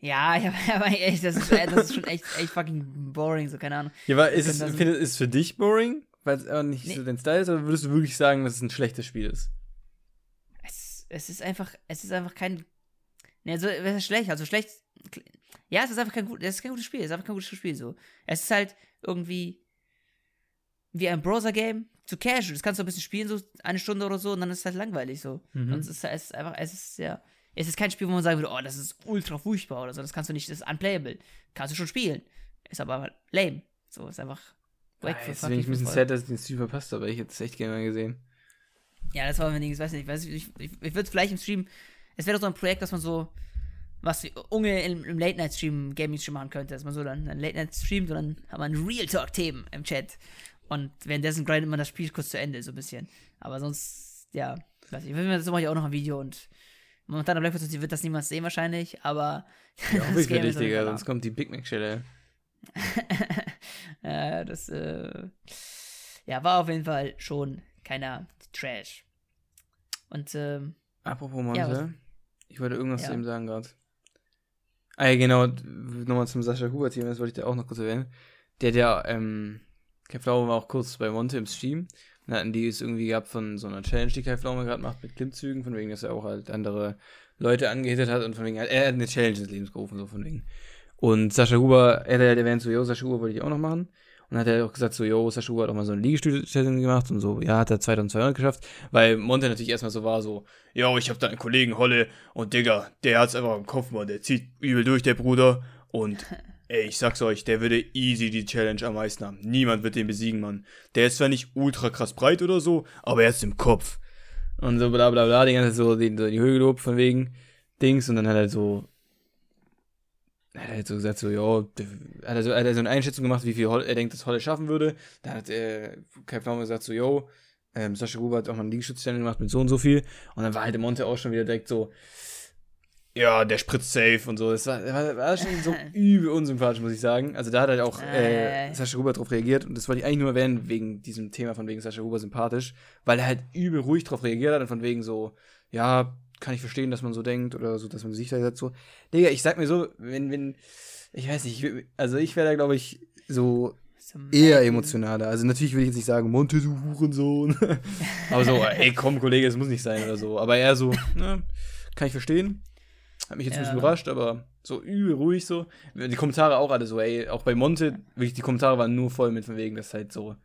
Ja, ja, aber echt, das ist, das ist schon echt, echt fucking boring, so, keine Ahnung. Ja, aber ist es so, find, ist für dich boring, weil es auch nicht nee. so dein Style ist, oder würdest du wirklich sagen, dass es ein schlechtes Spiel ist? Es, es ist einfach, es ist einfach kein, ne, also, es ist schlecht, also schlecht, ja, es ist einfach kein, gut, es ist kein gutes Spiel, es ist einfach kein gutes Spiel, so. Es ist halt irgendwie wie ein Browser-Game, zu casual, das kannst du ein bisschen spielen, so eine Stunde oder so, und dann ist es halt langweilig, so. Mhm. Und es ist, es ist einfach, es ist, ja, es ist kein Spiel, wo man sagen würde, oh, das ist ultra furchtbar oder so, das kannst du nicht, das ist unplayable, kannst du schon spielen, ist aber lame, so, ist einfach weg. Jetzt bin ich ein bisschen sad, dass ich den Stream verpasst habe, ich hätte es echt gerne mal gesehen. Ja, das war mein Ding, ich weiß nicht, ich, ich, ich, ich würde vielleicht im Stream, es wäre doch so ein Projekt, dass man so, was Unge im, im Late-Night-Stream, Gaming-Stream machen könnte, dass man so dann, dann Late-Night-Stream, und dann hat man Real-Talk-Themen im Chat. Und währenddessen grindet man das Spiel kurz zu Ende, so ein bisschen. Aber sonst, ja, weiß ich. Dazu mache ich auch noch ein Video und Montana Black wird das niemals sehen wahrscheinlich, aber ja, das ist dich, Digga, sonst kommt die Big Mac-Stelle. ja, das, äh, ja, war auf jeden Fall schon keiner Trash. Und, ähm, apropos Monte, ja, was, ich wollte irgendwas ja. zu ihm sagen gerade. Ah ja, genau, nochmal zum Sascha Huber-Team, das wollte ich dir auch noch kurz erwähnen. Der, der, ähm, Kai Pflaume war auch kurz bei Monte im Stream. Dann hatten die es irgendwie gehabt von so einer Challenge, die Kai Pflaume gerade macht mit Klimmzügen, von wegen, dass er auch halt andere Leute angehittet hat und von wegen, er hat eine Challenge ins Leben gerufen, so von wegen. Und Sascha Huber, er hat halt erwähnt, so, yo, Sascha Huber wollte ich auch noch machen. Und hat er auch gesagt, so, yo, Sascha Huber hat auch mal so eine Liegestütze-Challenge gemacht und so, ja, hat er zweitausendzweihundert geschafft, weil Monte natürlich erstmal so war, so, yo, ich hab da einen Kollegen, Holle, und Digga, der hat's einfach im Kopf, Mann, der zieht übel durch, der Bruder, und ey, ich sag's euch, der würde easy die Challenge am meisten haben. Niemand wird den besiegen, Mann. Der ist zwar nicht ultra krass breit oder so, aber er ist im Kopf. Und so bla bla bla, die ganze Zeit so in die Höhe gelobt von wegen Dings. Und dann hat er so, hat er so gesagt, so, ja, hat er so, hat er so eine Einschätzung gemacht, wie viel Holl, er denkt, dass Holle schaffen würde. Dann hat er, Kai Pflaume gesagt, so, yo, ähm, Sascha Huber hat auch mal einen Liegestütz-Challenge gemacht mit so und so viel. Und dann war halt der Monte auch schon wieder direkt so, ja, der spritzt safe und so. Das war, war, war schon so übel unsympathisch, muss ich sagen. Also da hat halt auch äh, äh. Sascha Huber drauf reagiert. Und das wollte ich eigentlich nur erwähnen, wegen diesem Thema von wegen Sascha Huber sympathisch. Weil er halt übel ruhig drauf reagiert hat und von wegen so, ja, kann ich verstehen, dass man so denkt oder so, dass man sich da sagt so. Digga, ich sag mir so, wenn, wenn, ich weiß nicht, ich, also ich wäre da, glaube ich, so eher emotionaler. Also natürlich würde ich jetzt nicht sagen, Monte, du Hurensohn. Aber so, ey, komm, Kollege, es muss nicht sein oder so. Aber eher so, ne, kann ich verstehen. Hat mich jetzt ja. ein bisschen überrascht, aber so übel ruhig so. Die Kommentare auch alle so, ey, auch bei Monte, wirklich, die Kommentare waren nur voll mit von wegen, dass halt so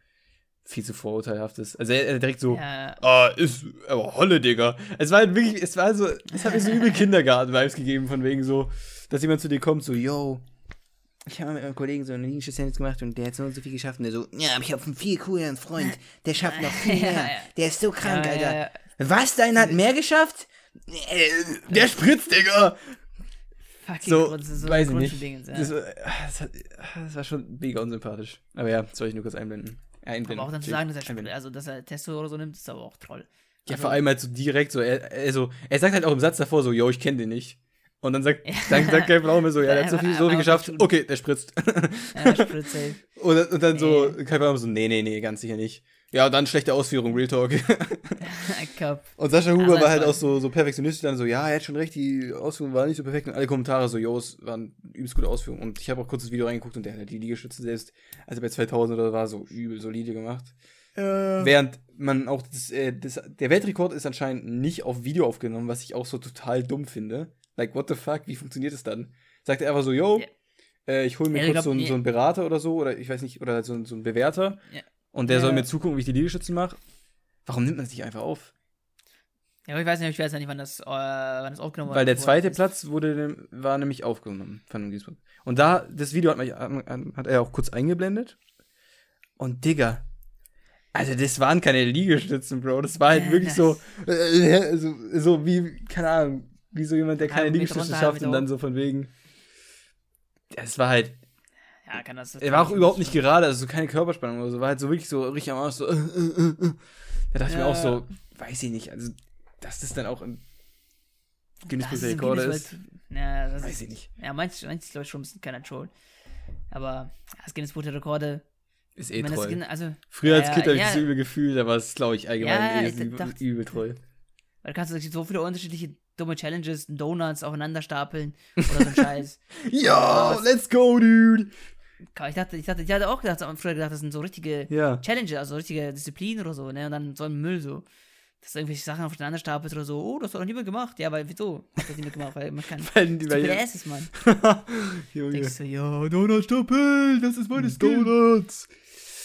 viel zu vorurteilhaft ist. Also er, er direkt so, ja. ah, ist, aber Holle, Digga. Es war halt wirklich, es war so, es hat mir so übel Kindergarten-Vibes gegeben, von wegen so, dass jemand zu dir kommt, so, yo, ich habe mit meinem Kollegen so eine Liegestütz-Challenge gemacht und der hat so und so viel geschafft und der so, ja, aber ich habe einen viel cooleren Freund, der schafft noch viel mehr, ja, ja. der ist so krank, ja, Alter. Ja, ja. Was, deiner hat mehr geschafft? Der spritzt, Digga! Fucking so, Grund, so weiß ich nicht. Dinge, ja. das, war, das, hat, das war schon mega unsympathisch. Aber ja, das soll ich nur kurz einblenden. Ein aber Win. Auch dann zu sagen, dass er, also, dass er Testo oder so nimmt, ist aber auch Troll. Ja, also, vor allem halt so direkt so, er, also, er sagt halt auch im Satz davor so, yo, ich kenne den nicht. Und dann sagt, dann sagt Kai Pflaume so, ja, der hat so viel, so viel geschafft, okay, der spritzt. Ja, der spritzt, safe. Und, und dann nee. so, Kai Pflaume so, nee, nee, nee, ganz sicher nicht. Ja, dann schlechte Ausführung, Real Talk. Und Sascha Huber also, war halt auch so, so perfektionistisch, dann so, ja, er hat schon recht, die Ausführung war nicht so perfekt. Und alle Kommentare so, yo, es waren übelst gute Ausführungen. Und ich habe auch kurz das Video reingeguckt und der hat halt die Liegestütze selbst, als er bei zweitausend oder war, so übel solide gemacht. Äh. Während man auch, das, äh, das, der Weltrekord ist anscheinend nicht auf Video aufgenommen, was ich auch so total dumm finde. Like, what the fuck, wie funktioniert das dann? Sagt er einfach so, yo, ja. äh, ich hole mir ja, kurz glaub, so, einen, so einen Berater oder so, oder ich weiß nicht, oder so, so einen Bewerter. Ja. Und der ja. soll mir zugucken, wie ich die Liegestützen mache. Warum nimmt man es nicht einfach auf? Ja, aber ich weiß nicht, ich weiß nicht, wann das, äh, wann das aufgenommen wurde. Weil der zweite Platz wurde, war nämlich aufgenommen von Duisburg. Und da, das Video hat, man, hat er auch kurz eingeblendet. Und Digga, also das waren keine Liegestützen, Bro. Das war halt ja, wirklich so, äh, so, so wie, keine Ahnung, wie so jemand, der keine ja, Liegestütze schafft und dann so von wegen. Das war halt. Ja, kann das er war auch überhaupt nicht gerade, also so keine Körperspannung oder so, war halt so wirklich so richtig am Arsch so, äh, äh, äh. Da dachte ja. ich mir auch so, weiß ich nicht, also, dass das dann auch im Guinness-Rekord ist, ja, das weiß ist, ich nicht. Ja, manche, manche glaube ich schon ein bisschen keiner Troll, aber das Guinness-Rekorde ist eh Troll. Guin- also, Früher als ja, Kind habe ich ja. das übel gefühlt, aber es ist, glaube ich, allgemein ja, eh dachte, übel Troll. Weil du kannst so viele unterschiedliche dumme Challenges, Donuts aufeinander stapeln oder so ein Scheiß. Ja, let's go, dude! Ich dachte, ich dachte, ich hatte auch gedacht, früher gedacht, das sind so richtige ja. Challenges, also richtige Disziplinen oder so, ne? Und dann so ein Müll so. Dass du irgendwelche Sachen aufeinander stapelst oder so, oh, das hat doch niemand gemacht. Ja, aber wieso? Hat das niemand gemacht, weil man kann. Weil die weil ja. Asses, Mann. Junge. Denkst du, ja, Donuts stapeln, das ist meine Donuts.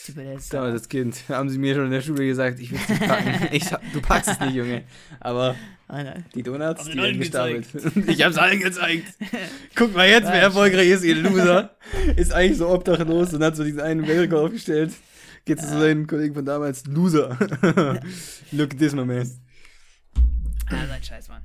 Damals als Kind haben sie mir schon in der Schule gesagt, ich will es nicht packen. ich, du packst es nicht, Junge. Aber die Donuts, die werden gestapelt. Ich hab's allen gezeigt. Guck mal jetzt, wer erfolgreich ist, ihr Loser. Ist eigentlich so obdachlos und hat so diesen einen Weltrekord aufgestellt. Geht zu ja. seinen Kollegen von damals, Loser. Look at this, my man. Ah, so ein Scheiß, Mann.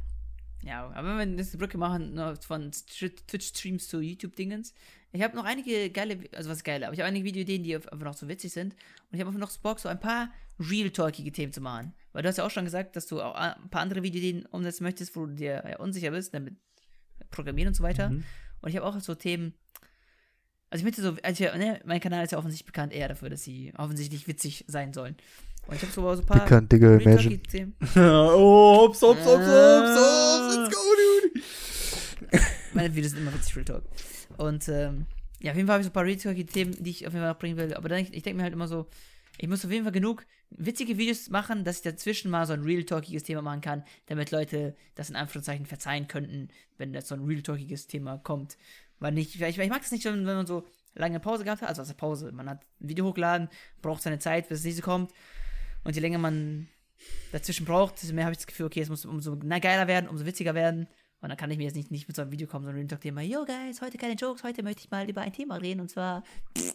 Ja, aber wenn wir jetzt die Brücke machen von Twitch-Streams zu YouTube-Dingens, ich habe noch einige geile, also was geile, aber ich habe einige Videoideen, die einfach noch so witzig sind. Und ich habe einfach noch Bock, so ein paar real-talkige Themen zu machen. Weil du hast ja auch schon gesagt, dass du auch ein paar andere Videoideen umsetzen möchtest, wo du dir ja unsicher bist, damit Programmieren und so weiter. Mhm. Und ich habe auch so Themen, also ich möchte so, also ich, ne, mein Kanal ist ja offensichtlich bekannt eher dafür, dass sie offensichtlich witzig sein sollen. Und ich habe so, so ein paar bekannt, Digga, imagine. Themen. Oh, hops, hops, hops, hops, hops, let's go, dude. Meine Videos sind immer witzig, Real Talk. Und, ähm, ja, auf jeden Fall habe ich so ein paar Real-Talk-Themen, die ich auf jeden Fall noch bringen will. Aber dann, ich, ich denke mir halt immer so, ich muss auf jeden Fall genug witzige Videos machen, dass ich dazwischen mal so ein Real-Talkiges Thema machen kann, damit Leute das in Anführungszeichen verzeihen könnten, wenn da so ein Real-Talkiges Thema kommt. Weil nicht, weil ich, weil ich mag es nicht, wenn man so lange Pause gehabt hat, also also Pause, man hat ein Video hochgeladen, braucht seine Zeit, bis das nächste kommt. Und je länger man dazwischen braucht, desto mehr habe ich das Gefühl, okay, es muss umso geiler werden, umso witziger werden. Und dann kann ich mir jetzt nicht, nicht mit so einem Video kommen, sondern Real-Talk Thema, yo guys, heute keine Jokes, heute möchte ich mal über ein Thema reden und zwar pff.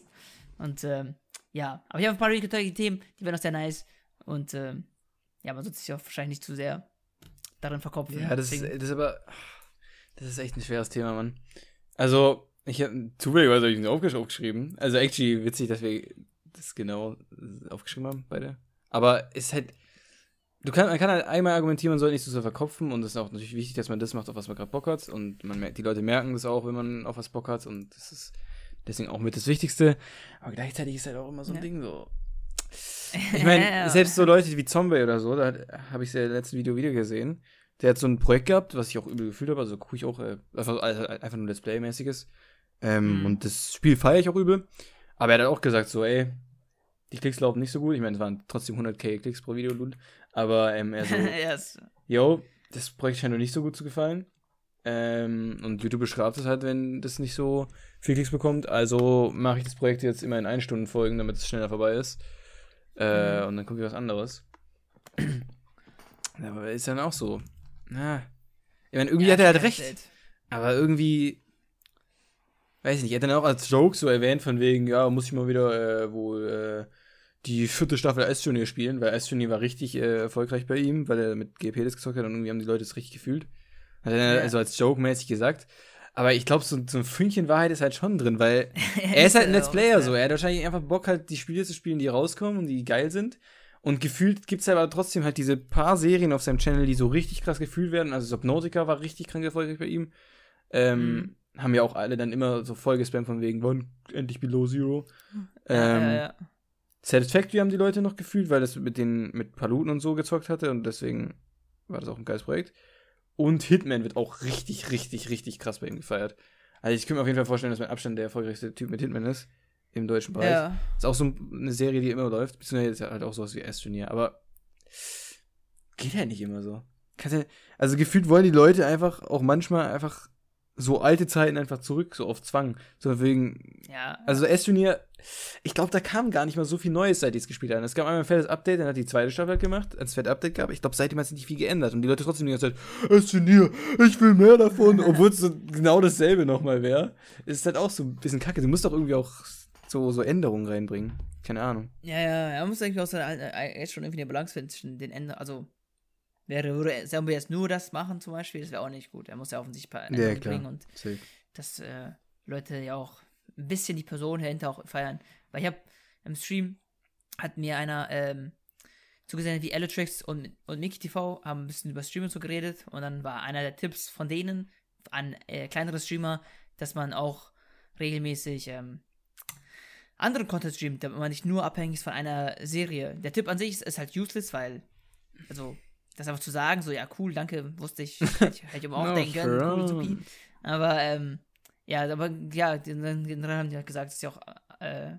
Und ähm, ja, aber ich habe ein paar Real-Talk Themen, die werden auch sehr nice und ähm, ja, man sollte sich auch wahrscheinlich nicht zu sehr darin verkopfen. Ja, das ist, das ist aber, das ist echt ein schweres Thema, Mann. Also, ich habe zufälligerweise ich nicht aufgeschrieben, also actually witzig, dass wir das genau aufgeschrieben haben, beide. Aber es ist halt, Du kann, man kann halt einmal argumentieren, man sollte nicht so sehr verkopfen und es ist auch natürlich wichtig, dass man das macht, auf was man gerade Bock hat und man merkt, die Leute merken das auch, wenn man auf was Bock hat und das ist deswegen auch mit das Wichtigste, aber gleichzeitig ist halt auch immer so ein ja. Ding so. Ich meine, selbst so Leute wie Zombay oder so, da habe ich es ja im letzten Video wieder gesehen, der hat so ein Projekt gehabt, was ich auch übel gefühlt habe, also gucke ich auch, äh, einfach, einfach nur Let's Play-mäßiges ähm, mhm. und das Spiel feiere ich auch übel, aber er hat auch gesagt so, ey, die Klicks laufen nicht so gut, ich meine, es waren trotzdem hunderttausend Klicks pro Video, aber ähm, er so, yes. yo, das Projekt scheint mir nicht so gut zu gefallen ähm, und YouTube bestraft es halt, wenn das nicht so viel Klicks bekommt, also mache ich das Projekt jetzt immer in ein-Stunden-Folgen, damit es schneller vorbei ist äh, mhm. und dann kommt wieder was anderes. Aber ist dann auch so, na, ich meine, irgendwie ja, hat er halt recht, it. aber irgendwie... Weiß nicht, er hat dann auch als Joke so erwähnt, von wegen, ja, muss ich mal wieder äh, wohl äh, die vierte Staffel Astroneer spielen, weil Astroneer war richtig äh, erfolgreich bei ihm, weil er mit G P das gezockt hat und irgendwie haben die Leute es richtig gefühlt. Hat er dann ja. also als Joke-mäßig gesagt. Aber ich glaube, so, so ein Fünkchen Wahrheit ist halt schon drin, weil er ist halt ein Let's Player so. Er hat wahrscheinlich einfach Bock, halt die Spiele zu spielen, die rauskommen und die geil sind. Und gefühlt gibt's aber trotzdem halt diese paar Serien auf seinem Channel, die so richtig krass gefühlt werden. Also Subnautica war richtig krank erfolgreich bei ihm. Ähm, mhm. Haben ja auch alle dann immer so vollgespammt von wegen, wann endlich Below Zero. Ja, ähm, ja, ja. Satisfactory haben die Leute noch gefühlt, weil das mit den mit Paluten und so gezockt hatte und deswegen war das auch ein geiles Projekt. Und Hitman wird auch richtig, richtig, richtig krass bei ihm gefeiert. Also ich könnte mir auf jeden Fall vorstellen, dass mein Abstand der erfolgreichste Typ mit Hitman ist. Im deutschen Bereich. Ja. Ist auch so eine Serie, die immer läuft. Beziehungsweise ist halt auch sowas wie Astroneer. Aber geht ja nicht immer so. Kannst ja, also gefühlt wollen die Leute einfach auch manchmal einfach so alte Zeiten einfach zurück, so auf Zwang. So wegen, ja. Also Astroneer, ich glaube, da kam gar nicht mal so viel Neues, seit die es gespielt haben. Es gab einmal ein fettes Update, dann hat die zweite Staffel gemacht, als es fettes Update gab. Ich glaube, seitdem hat sich nicht viel geändert. Und die Leute trotzdem die ganze Zeit, Astroneer, ich will mehr davon. Obwohl es so genau dasselbe nochmal wäre. Ist halt auch so ein bisschen kacke. Du musst doch irgendwie auch So, so Änderungen reinbringen. Keine Ahnung. Ja, ja, er muss eigentlich auch so, äh, jetzt schon irgendwie eine Balance finden zwischen den Änderungen. Also, wäre, würde Zombay jetzt nur das machen zum Beispiel, das wäre auch nicht gut. Er muss ja offensichtlich ein paar Änderungen ja, bringen und Sick. dass äh, Leute ja auch ein bisschen die Person dahinter auch feiern. Weil ich habe im Stream hat mir einer ähm, zugesendet, wie Allotrix und, und MikiTV haben ein bisschen über Streamer so geredet und dann war einer der Tipps von denen an äh, kleinere Streamer, dass man auch regelmäßig ähm, anderen Content streamt, damit man nicht nur abhängig ist von einer Serie. Der Tipp an sich ist, ist halt useless, weil, also, das einfach zu sagen, so, ja, cool, danke, wusste ich, hätte ich aber auch no, denken können, cool to be. Aber, ähm, ja, aber, ja, dann haben die halt gesagt, dass sie auch äh,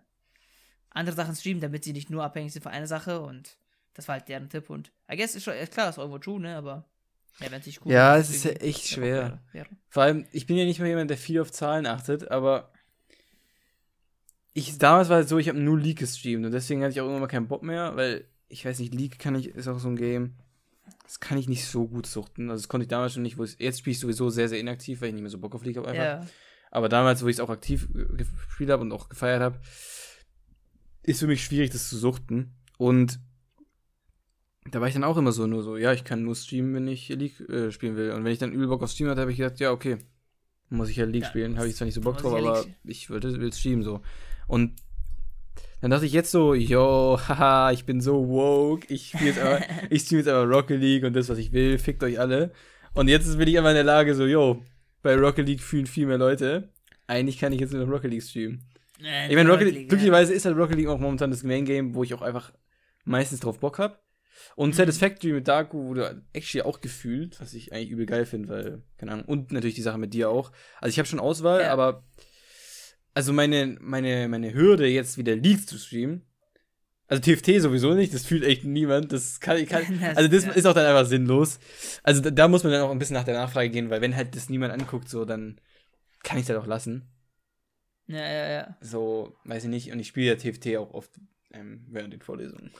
andere Sachen streamen, damit sie nicht nur abhängig sind von einer Sache und das war halt deren Tipp und, I guess, ist schon, ist klar, ist irgendwo true, ne, aber ja, wenn es nicht gut ja, ist. Ja, es ist ja echt schwer. Wäre, wäre. Vor allem, ich bin ja nicht mal jemand, der viel auf Zahlen achtet, aber Ich, damals war es so, ich habe nur League gestreamt und deswegen hatte ich auch irgendwann mal keinen Bock mehr, weil, ich weiß nicht, League kann ich, ist auch so ein Game, das kann ich nicht so gut suchten, also das konnte ich damals schon nicht, wo ich, jetzt spiele ich sowieso sehr, sehr inaktiv, weil ich nicht mehr so Bock auf League habe einfach, yeah. Aber damals, wo ich es auch aktiv gespielt habe und auch gefeiert habe, ist für mich schwierig, das zu suchten und da war ich dann auch immer so, nur so, ja, ich kann nur streamen, wenn ich League äh, spielen will und wenn ich dann übel Bock auf Stream hatte, habe ich gedacht, ja, okay, muss ich ja League ja, spielen, habe ich zwar nicht so Bock drauf, aber League. ich würde, will streamen, so. Und dann dachte ich jetzt so, yo, haha, ich bin so woke, ich spiele jetzt aber, ich streame jetzt aber Rocket League und das, was ich will, fickt euch alle. Und jetzt bin ich aber in der Lage so, yo, bei Rocket League fühlen viel mehr Leute, eigentlich kann ich jetzt nur noch Rocket League streamen. Äh, ich meine, Rocket League, glücklicherweise ja. ist halt Rocket League auch momentan das Main Game, wo ich auch einfach meistens drauf Bock habe. Und mhm. Satisfactory mit Darko wurde actually auch gefühlt, was ich eigentlich übel geil finde, weil, keine Ahnung, und natürlich die Sache mit dir auch. Also ich habe schon Auswahl, ja. aber also meine, meine, meine Hürde, jetzt wieder Leagues zu streamen, also T F T sowieso nicht, das fühlt echt niemand, das kann ich, also das ist auch dann einfach sinnlos. Also da, da muss man dann auch ein bisschen nach der Nachfrage gehen, weil wenn halt das niemand anguckt, so, dann kann ich es halt auch lassen. Ja, ja, ja. So, weiß ich nicht, und ich spiele ja T F T auch oft ähm, während den Vorlesungen.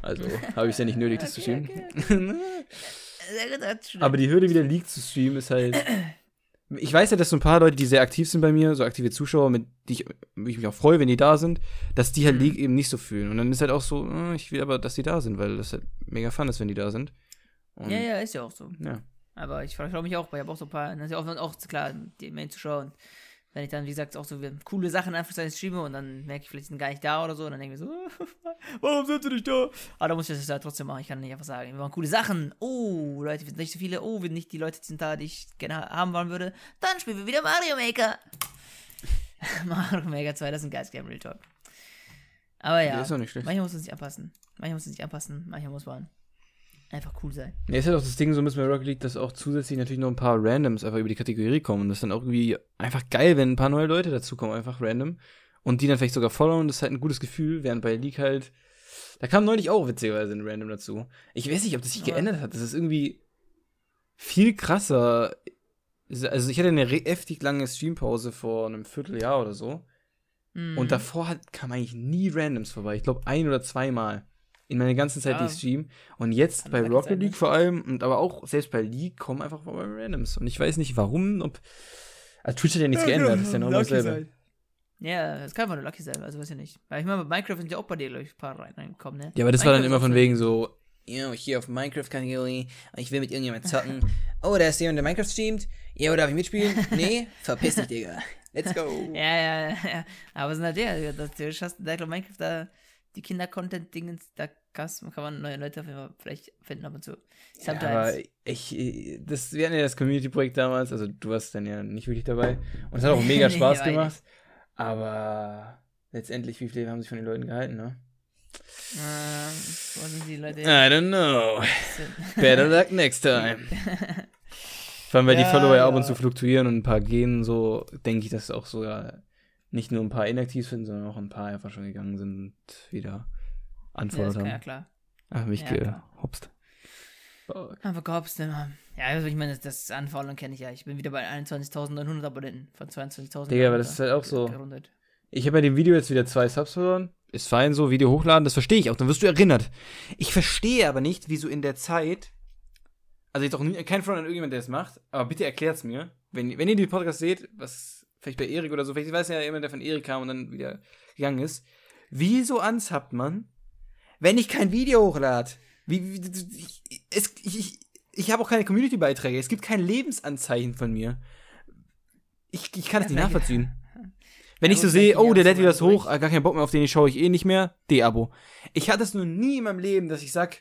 Also habe ich es ja nicht nötig, das okay, zu streamen. Okay, okay. Aber die Hürde, wieder Leagues zu streamen, ist halt... Ich weiß ja, dass so ein paar Leute, die sehr aktiv sind bei mir, so aktive Zuschauer, mit die ich, ich mich auch freue, wenn die da sind, dass die halt mhm. League eben nicht so fühlen. Und dann ist halt auch so, ich will aber, dass die da sind, weil das halt mega fun ist, wenn die da sind. Und ja, ja, ist ja auch so. Ja. Aber ich freue mich auch, weil ich habe auch so ein paar, dann ist ja auch, auch klar, die Main-Zuschauer und wenn ich dann, wie gesagt, auch so coole Sachen einfach so streame und dann merke ich, vielleicht sind gar nicht da oder so und dann denke ich mir so, warum sind sie nicht da? Aber da muss ich das ja trotzdem machen, ich kann nicht einfach sagen, wir machen coole Sachen, oh, Leute, wir sind nicht so viele, oh, wenn nicht die Leute sind da, die ich gerne haben wollen würde, dann spielen wir wieder Mario Maker. Mario Maker zwei, das ist ein geiles Game, Real Talk. Aber ja, ist auch nicht schlecht. Manchmal muss man sich anpassen, manchmal muss man sich anpassen, manchmal muss man einfach cool sein. Ja, ist halt auch das Ding, so müssen wir Rocket League, dass auch zusätzlich natürlich noch ein paar Randoms einfach über die Kategorie kommen. Und das ist dann auch irgendwie einfach geil, wenn ein paar neue Leute dazukommen, einfach random. Und die dann vielleicht sogar followen, das ist halt ein gutes Gefühl, während bei League halt, da kam neulich auch witzigerweise ein Random dazu. Ich weiß nicht, ob das sich geändert hat, das ist irgendwie viel krasser. Also ich hatte eine heftig lange Streampause vor einem Vierteljahr oder so. Mhm. Und davor hat, kam eigentlich nie Randoms vorbei, ich glaube ein oder zweimal. In meiner ganzen Zeit, ja. die ich stream. Und jetzt Kann bei Rocket League vor allem, und aber auch selbst bei League, kommen einfach mal Randoms. Und ich weiß nicht, warum, ob... Also Twitch hat ja nichts ja, geändert, ja, ist ja noch dasselbe. Ja, das kann einfach nur Lucky sein, also weiß ich nicht. Weil ich meine, bei Minecraft sind ja auch bei dir, glaube ich, ein paar reingekommen, ne? Ja, aber das Minecraft war dann immer von wegen so, yo, hier auf Minecraft-Kategorie, ich will mit irgendjemandem zocken. Oh, da ist jemand, der Minecraft streamt. Yo, darf ich mitspielen? Nee? Verpiss dich, Digga. Let's go. Ja, ja, ja. Aber sind halt ja, theoretisch hast du da, glaube Minecraft, da die Kinder-Content-Dingens, da kann man neue Leute auf jeden Fall vielleicht finden ab und zu. Ja, aber ich, das, wir hatten ja das Community-Projekt damals, also du warst dann ja nicht wirklich dabei. Und es hat auch mega Spaß nee, gemacht. Aber letztendlich, wie viele haben sich von den Leuten gehalten, ne? Uh, wo sind die Leute? I don't know. Better luck next time. Vor allem, weil ja, die Follower ja ab und zu fluktuieren und ein paar gehen, so denke ich, dass auch sogar nicht nur ein paar inaktiv sind, sondern auch ein paar einfach schon gegangen sind und wieder Antwort ja, haben. Ja, klar. Ach, mich ja, gehopst. Aber gehopst immer. Ja, also ich meine, das, das Anfallen kenne ich ja. Ich bin wieder bei einundzwanzigtausendneunhundert Abonnenten von zweiundzwanzigtausend. Digga, aber das ist halt auch so. Gerundet. Ich habe bei dem Video jetzt wieder zwei Subs verloren. Ist fein so, Video hochladen, das verstehe ich auch, dann wirst du erinnert. Ich verstehe aber nicht, wieso in der Zeit, also jetzt auch nie, kein Front an irgendjemand, der es macht, aber bitte erklärt's mir, wenn, wenn ihr den Podcast seht, was vielleicht bei Erik oder so, vielleicht weiß ja jemand, der von Erik kam und dann wieder gegangen ist, wieso unsubbt man, wenn ich kein Video hochlade? Wie, wie, ich es, ich, ich, ich habe auch keine Community-Beiträge, es gibt kein Lebensanzeichen von mir. Ich, ich kann das nicht nachvollziehen. Wenn ja, ich so sehe, oh, der lädt wieder was hoch, gar keinen Bock mehr auf den, schaue ich eh nicht mehr, de-Abo. Ich hatte es nur nie in meinem Leben, dass ich sag,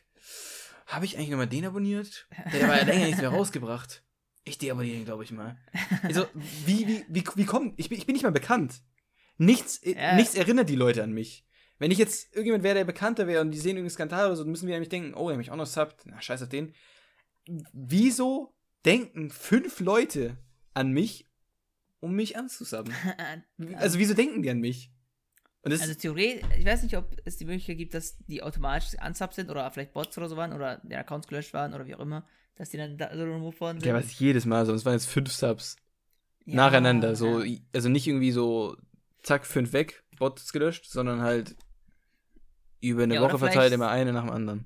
habe ich eigentlich nochmal den abonniert? Der war ja länger nichts mehr rausgebracht. Ich de-abonniere ihn, glaube ich mal. Also, wie, wie, wie, wie kommt, ich, ich bin nicht mal bekannt. Nichts, ja. nichts erinnert die Leute an mich. Wenn ich jetzt irgendjemand wäre, der bekannter wäre und die sehen irgendeinen Skandal oder so, dann müssen wir nämlich denken, oh, der hat mich auch noch subbt, na, scheiß auf den. Wieso denken fünf Leute an mich, um mich anzusubben? Also, wieso denken die an mich? Und das also, theoretisch, ich weiß nicht, ob es die Möglichkeit gibt, dass die automatisch unsubbt sind oder vielleicht Bots oder so waren oder der Accounts gelöscht waren oder wie auch immer, dass die dann da so removed worden sind. Ja, was jedes Mal so. Es waren jetzt fünf Subs. Ja, nacheinander. So, ja. Also, nicht irgendwie so, zack, fünf weg, Bots gelöscht, sondern halt über eine ja, Woche verteilt immer eine nach dem anderen.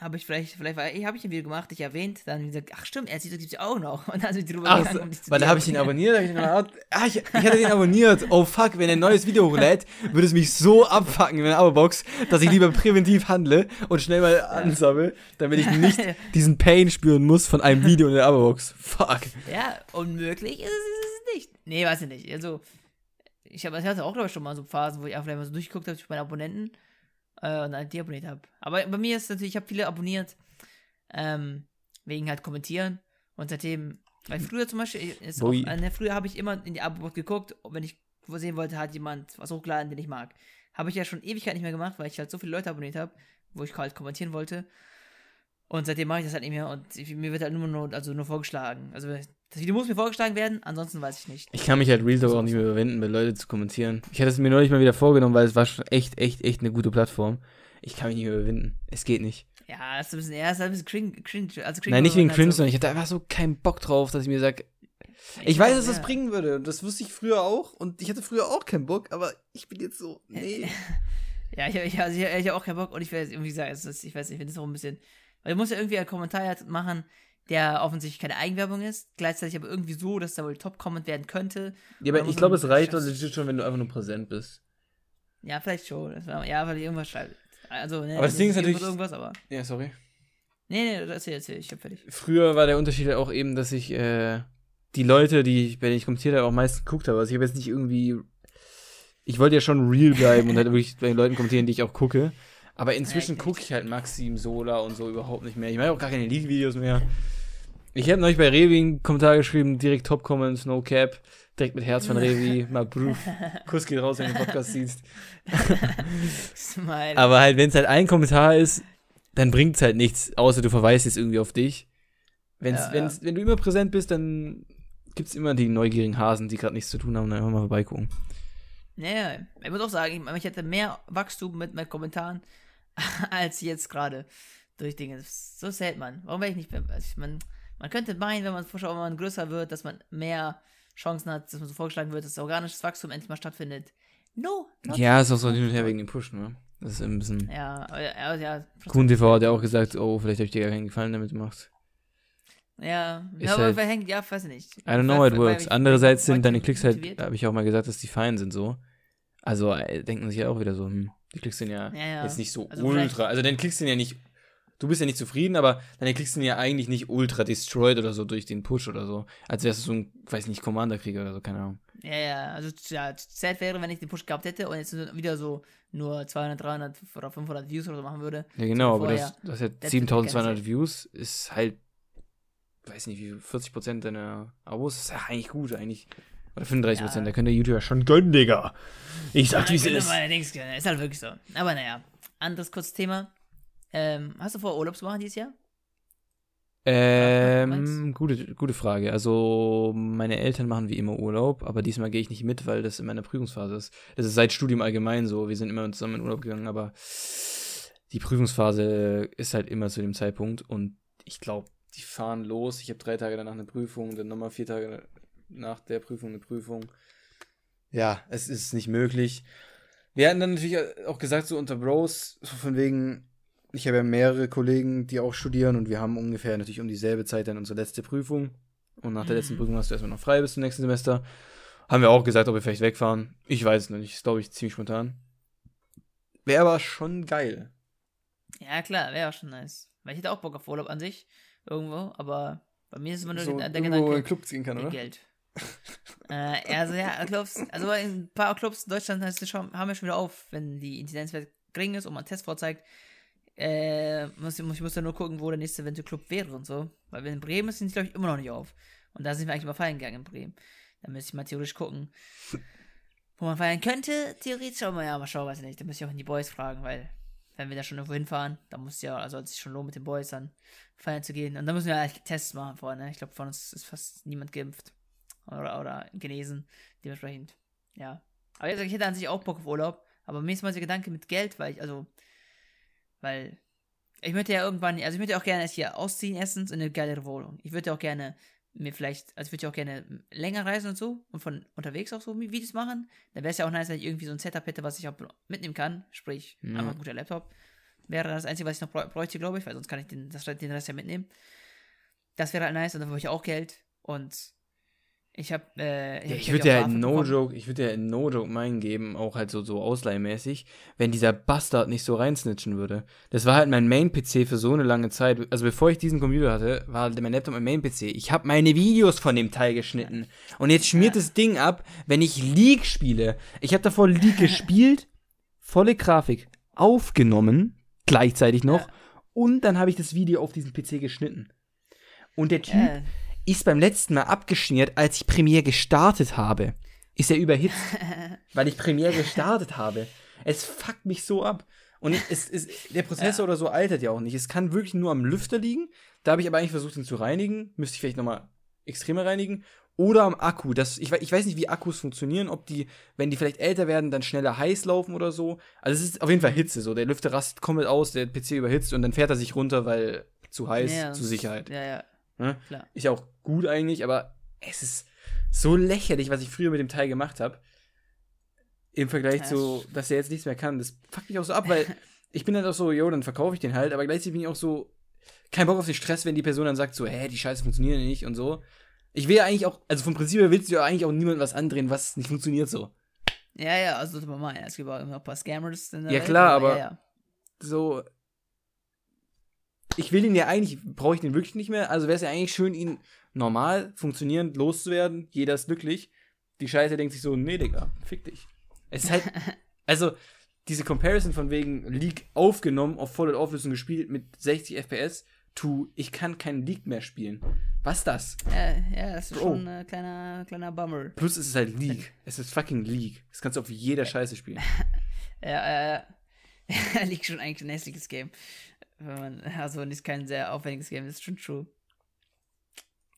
Habe ich vielleicht, vielleicht war, ich habe ich ein Video gemacht, ich erwähnt, dann gesagt, ach stimmt, er sieht, das gibt es ja auch noch. Und dann sind wir drüber ach, gegangen, um dich zu weil da habe ich ihn abonniert, habe ich ihn abonniert. Ah, ich, ich hatte den abonniert. Oh fuck, wenn er ein neues Video hochlädt, würde es mich so abfucken in der Abo-Box, dass ich lieber präventiv handle und schnell mal ansammle, damit ich nicht diesen Pain spüren muss von einem Video in der Abo-Box. Fuck. Ja, unmöglich ist es, ist es nicht. Nee, weiß ich nicht. Also, ich, hab, ich hatte auch, glaube ich, schon mal so Phasen, wo ich einfach mal so durchgeguckt habe durch meine Abonnenten. Und dann deabonniert habe. Aber bei mir ist natürlich, ich habe viele abonniert, ähm, wegen halt kommentieren und seitdem, weil früher zum Beispiel, ist auch, äh, früher habe ich immer in die Abo-Box geguckt, und wenn ich sehen wollte, hat jemand was hochgeladen, den ich mag. Habe ich ja schon Ewigkeit nicht mehr gemacht, weil ich halt so viele Leute abonniert habe, wo ich halt kommentieren wollte. Und seitdem mache ich das halt nicht mehr und ich, mir wird halt nur, nur, also nur vorgeschlagen. Also das Video muss mir vorgeschlagen werden, ansonsten weiß ich nicht. Ich kann mich halt Real Talk auch nicht mehr überwinden, bei Leuten zu kommentieren. Ich hatte es mir neulich mal wieder vorgenommen, weil es war schon echt, echt, echt eine gute Plattform. Ich kann mich nicht mehr überwinden. Es geht nicht. Ja, das ist ein bisschen, ja, das ist ein bisschen cringe. cringe, also cringe Nein, nicht wegen cringe, sondern ich hatte einfach so keinen Bock drauf, dass ich mir sage, ich, ich weiß, dass ja. das bringen würde. Das wusste ich früher auch und ich hatte früher auch keinen Bock, aber ich bin jetzt so, nee. Ja, ich, ich, also ich, ich habe auch keinen Bock und ich weiß, irgendwie sagen, ich weiß nicht, ich finde es auch ein bisschen... Weil du musst ja irgendwie einen Kommentar machen, der offensichtlich keine Eigenwerbung ist, gleichzeitig aber irgendwie so, dass da wohl Top-Comment werden könnte. Ja, aber ich glaube, es reicht doch legit schon, wenn du einfach nur präsent bist. Ja, vielleicht schon. Ja, weil ich irgendwas schreibe. Also, nee, aber das Ding ist natürlich... Irgendwas, aber ja, sorry. Nee, nee, erzähl, erzähl, ich hab fertig. Früher war der Unterschied auch eben, dass ich äh, die Leute, die ich, bei denen ich kommentiert habe, auch meistens geguckt habe. Also ich habe jetzt nicht irgendwie... Ich wollte ja schon real bleiben und halt wirklich bei den Leuten kommentieren, die ich auch gucke. Aber inzwischen ja, gucke ich halt Maxim, Sola und so überhaupt nicht mehr. Ich mache auch gar keine League-Videos mehr. Ich habe neulich bei Rewi einen Kommentar geschrieben, direkt Top-Comments, No Cap, direkt mit Herz von Rewi, Marc Brüff, Kuss geht raus, wenn du den Podcast siehst. Smile. Aber halt, wenn es halt ein Kommentar ist, dann bringt es halt nichts, außer du verweist jetzt irgendwie auf dich. Wenn's, ja, wenn's, ja. Wenn du immer präsent bist, dann gibt es immer die neugierigen Hasen, die gerade nichts zu tun haben, dann einfach mal vorbeigucken. Naja, ich muss auch sagen, ich hätte mehr Wachstum mit meinen Kommentaren, als jetzt gerade durch Dinge. So zählt man. Warum wäre ich nicht mehr? Also man, man könnte meinen, wenn man, wenn man größer wird, dass man mehr Chancen hat, dass man so vorgeschlagen wird, dass organisches Wachstum endlich mal stattfindet. No! Ja, ist auch so hin und her wegen dem Pushen, ne? Das ist ein bisschen... Ja, ja, ja. Kuhn T V hat ja auch gesagt, oh, vielleicht habe ich dir gar keinen Gefallen damit gemacht. Ja, ist aber halt, verhängt, ja, weiß ich nicht. I don't know how it works. Andererseits sind deine Klicks halt, habe ich auch mal gesagt, dass die fein sind so. Also denken sich ja auch wieder so, hm. Die Klicks sind ja, ja, ja jetzt nicht so also ultra, also deine Klicks sind ja nicht du bist ja nicht zufrieden, aber dann kriegst du ihn ja eigentlich nicht ultra destroyed oder so durch den Push oder so. Als wärst du so ein, weiß nicht, Commander-Krieger oder so, keine Ahnung. Ja, ja, also ja, sad wäre, wenn ich den Push gehabt hätte und jetzt wieder so nur zweihundert, dreihundert oder fünfhundert Views oder so machen würde. Ja, genau, so aber das, das hat siebentausendzweihundert Views, ist halt, weiß nicht, wie vierzig Prozent deiner Abos, ist ja eigentlich gut, eigentlich. Oder fünfunddreißig Prozent, ja. Da könnte der YouTuber schon gönnen, Digga. Ich sag, ja, wie es ist. Allerdings, ist halt wirklich so. Aber naja, anderes kurzes Thema. Ähm, hast du vor, Urlaub zu machen dieses Jahr? Ähm, gute, gute Frage. Also, meine Eltern machen wie immer Urlaub, aber diesmal gehe ich nicht mit, weil das in meiner Prüfungsphase ist. Das ist seit Studium allgemein so. Wir sind immer zusammen in Urlaub gegangen, aber die Prüfungsphase ist halt immer zu dem Zeitpunkt und ich glaube, die fahren los. Ich habe drei Tage danach eine Prüfung, dann nochmal vier Tage nach der Prüfung eine Prüfung. Ja, es ist nicht möglich. Wir hatten dann natürlich auch gesagt, so unter Bros, so von wegen, ich habe ja mehrere Kollegen, die auch studieren und wir haben ungefähr natürlich um dieselbe Zeit dann unsere letzte Prüfung und nach der letzten Prüfung hast du erstmal noch frei bis zum nächsten Semester. Haben wir auch gesagt, ob wir vielleicht wegfahren. Ich weiß es noch nicht, ist glaube ich ziemlich spontan. Wäre aber schon geil. Ja klar, wäre auch schon nice. Weil ich hätte auch Bock auf Urlaub an sich, irgendwo, aber bei mir ist es immer nur so, der Gedanke, wo man in Clubs gehen kann, oder? Geld. äh, also ja, Clubs, also ein paar Clubs in Deutschland schon, haben wir schon wieder auf, wenn die Inzidenzwert gering ist und man einen Test vorzeigt. Äh, muss, ich muss ja nur gucken, wo der nächste eventuell Club wäre und so. Weil wir in Bremen sind, glaube ich, immer noch nicht auf. Und da sind wir eigentlich mal feiern gegangen in Bremen. Da müsste ich mal theoretisch gucken, wo man feiern könnte, theoretisch, aber ja, mal schauen, weiß ich nicht. Da müsste ich auch in die Boys fragen, weil wenn wir da schon irgendwo hinfahren, dann muss ja, also es sich schon lohnen, mit den Boys dann feiern zu gehen. Und dann müssen wir eigentlich Tests machen vorher, ne? Ich glaube, von uns ist fast niemand geimpft. Oder, oder genesen, dementsprechend. Ja. Aber ich hätte an sich auch Bock auf Urlaub. Aber mir ist mal der Gedanke mit Geld, weil ich, also, weil ich möchte ja irgendwann, also ich möchte auch gerne hier ausziehen, erstens in eine geilere Wohnung. Ich würde ja auch gerne mir vielleicht, also ich würde ja auch gerne länger reisen und so und von unterwegs auch so Videos machen. Dann wäre es ja auch nice, wenn ich irgendwie so ein Setup hätte, was ich auch mitnehmen kann. Sprich, ja. Einfach ein guter Laptop. Wäre das Einzige, was ich noch bräuchte, glaube ich, weil sonst kann ich den, das, den Rest ja mitnehmen. Das wäre halt nice und dann brauche ich auch Geld und ich habe äh, ich, ja, ich würde ja in no joke, ich würde ja in no joke meinen geben, auch halt so so ausleihmäßig, wenn dieser Bastard nicht so reinsnitchen würde. Das war halt mein Main P C für so eine lange Zeit. Also bevor ich diesen Computer hatte, war mein Laptop mein Main P C. Ich habe meine Videos von dem Teil geschnitten und jetzt schmiert ja. Das Ding ab, wenn ich League spiele. Ich habe davor League gespielt, volle Grafik aufgenommen, gleichzeitig noch ja. Und dann habe ich das Video auf diesen P C geschnitten. Und der Typ ja. ist beim letzten Mal abgeschmiert, als ich Premiere gestartet habe. Ist er überhitzt, weil ich Premiere gestartet habe. Es fuckt mich so ab. Und es, es, der Prozessor ja. oder so altert ja auch nicht. Es kann wirklich nur am Lüfter liegen. Da habe ich aber eigentlich versucht, ihn zu reinigen. Müsste ich vielleicht nochmal extremer reinigen. Oder am Akku. Das, ich, ich weiß nicht, wie Akkus funktionieren. Ob die, wenn die vielleicht älter werden, dann schneller heiß laufen oder so. Also es ist auf jeden Fall Hitze. So. Der Lüfter rastet komplett aus, der P C überhitzt und dann fährt er sich runter, weil zu heiß, ja, zur Sicherheit. Ja, ja. Ne? Klar. Ist ja auch gut eigentlich, aber es ist so lächerlich, was ich früher mit dem Teil gemacht habe. Im Vergleich das zu, dass er jetzt nichts mehr kann. Das fuckt mich auch so ab, weil ich bin halt auch so, jo, dann verkaufe ich den halt, aber gleichzeitig bin ich auch so, kein Bock auf den Stress, wenn die Person dann sagt so, hä, die Scheiße funktioniert nicht und so. Ich will ja eigentlich auch, also vom Prinzip her willst du ja eigentlich auch niemandem was andrehen, was nicht funktioniert so. Ja, ja, also das mal, es gibt auch immer ein paar Scammers in der Ja Welt, klar, aber, aber ja, ja. so... Ich will ihn ja eigentlich, brauche ich den wirklich nicht mehr. Also wäre es ja eigentlich schön, ihn normal, funktionierend loszuwerden. Jeder ist glücklich. Die Scheiße denkt sich so, nee, Digga, fick dich. Es ist halt, also diese Comparison von wegen League aufgenommen, auf Voll- und Auflösung gespielt mit sechzig F P S to ich kann keinen League mehr spielen. Was das? Äh, ja, das ist Bro. schon ein äh, kleiner, kleiner Bummer. Plus es ist halt League. Es ist fucking League. Das kannst du auf jeder Scheiße spielen. ja, äh, League schon eigentlich ein hässliches Game. Wenn man, also nicht kein sehr aufwendiges Game, das ist schon true.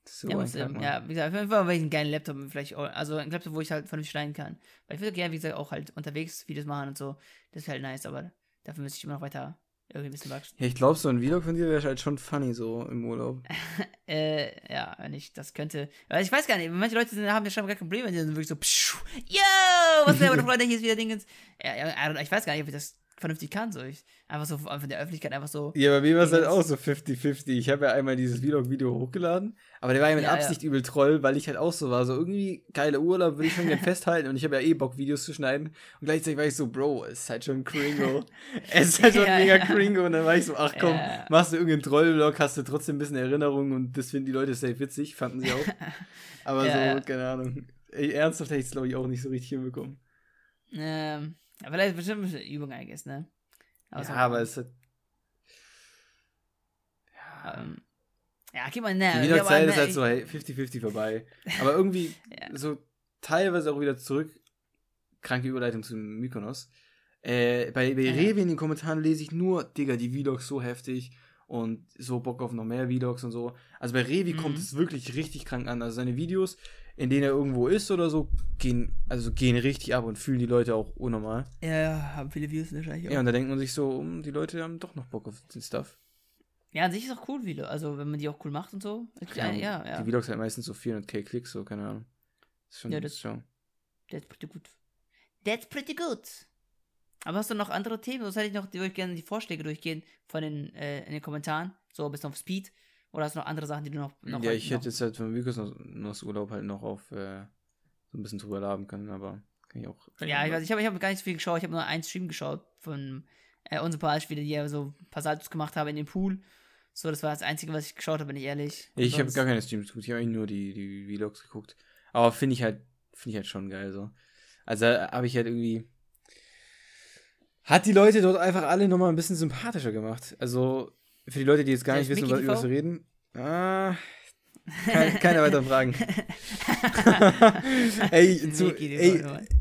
So ja, ein ähm, ja, wie gesagt, auf jeden Fall einen geilen Laptop, vielleicht auch, also einen Laptop, wo ich halt vernünftig schneiden kann. Weil ich würde gerne, wie gesagt, auch halt unterwegs Videos machen und so. Das wäre halt nice, aber dafür müsste ich immer noch weiter irgendwie ein bisschen wachsen. Ja, ich glaube, so ein Vlog von dir wäre halt schon funny, so im Urlaub. äh, ja, wenn ich das könnte. Weil ich weiß gar nicht, manche Leute sind, haben ja schon gar kein Problem, wenn die sind wirklich so, pschuh, yo, was ist denn, meine Freunde, hier ist wieder Dingens. Ja, ja, ich weiß gar nicht, ob ich das vernünftig kann, so ich einfach so von der Öffentlichkeit einfach so. Ja, bei mir war es halt auch so fifty fifty. Ich habe ja einmal dieses Vlog-Video hochgeladen, aber der war ja mit ja, Absicht ja. übel Troll, weil ich halt auch so war, so irgendwie geile Urlaub würde ich schon gerne festhalten und ich habe ja eh Bock, Videos zu schneiden und gleichzeitig war ich so, Bro, es ist halt schon Kringo. Es ist halt schon ja, mega ja. Kringo und dann war ich so, ach komm, ja. machst du irgendeinen Troll-Vlog, hast du trotzdem ein bisschen Erinnerungen und das finden die Leute safe witzig, fanden sie auch. Aber ja. so, keine Ahnung. Ernsthaft hätte ich es, glaube ich, auch nicht so richtig hinbekommen. Ähm, aber vielleicht bestimmt eine Übung eigentlich, ne? Aber ja, aber es hat... Ja, ähm, ja geh mal näher. Die Zeit ist halt so, hey, fifty fifty vorbei. Aber irgendwie ja. so teilweise auch wieder zurück. Kranke Überleitung zu Mykonos. Äh, bei bei ja. Rewi in den Kommentaren lese ich nur, Digga, die Vlogs so heftig und so Bock auf noch mehr Vlogs und so. Also bei Rewi mhm. kommt es wirklich richtig krank an. Also seine Videos, in denen er irgendwo ist oder so, gehen also gehen richtig ab und fühlen die Leute auch unnormal. Ja, haben viele Views wahrscheinlich auch. Ja, und da denkt man sich so, die Leute haben doch noch Bock auf den Stuff. Ja, an sich ist auch cool, Vlog. Also, wenn man die auch cool macht und so. Ja, ja, ja. Die Vlogs halt meistens so vierhunderttausend Klicks, so, keine Ahnung. Ist schon, ja, das ist schon. That's pretty good. That's pretty good. Aber hast du noch andere Themen? Sonst hätte ich noch, die würde ich gerne die Vorschläge durchgehen von den, äh, in den Kommentaren. So, bis auf Speed. Oder hast du noch andere Sachen, die du noch... noch ja, ich noch hätte jetzt halt von Mykonos noch, noch das Urlaub halt noch auf äh, so ein bisschen drüber laden können, aber kann ich auch... Ja, ich weiß, ich habe ich hab gar nicht so viel geschaut, ich habe nur einen Stream geschaut von äh, unserem Paar-Spieler, die ja so ein paar Saltos gemacht haben in den Pool. So, das war das Einzige, was ich geschaut habe, bin ich ehrlich. Und ich habe gar keine Streams geguckt, ich habe eigentlich nur die, die Vlogs geguckt. Aber finde ich halt finde ich halt schon geil, so. Also habe ich halt irgendwie... Hat die Leute dort einfach alle nochmal ein bisschen sympathischer gemacht. Also... Für die Leute, die jetzt gar nicht wissen, MikiTV? Über was wir reden. Ah, keine, keine weiteren Fragen. ey, zu, ey,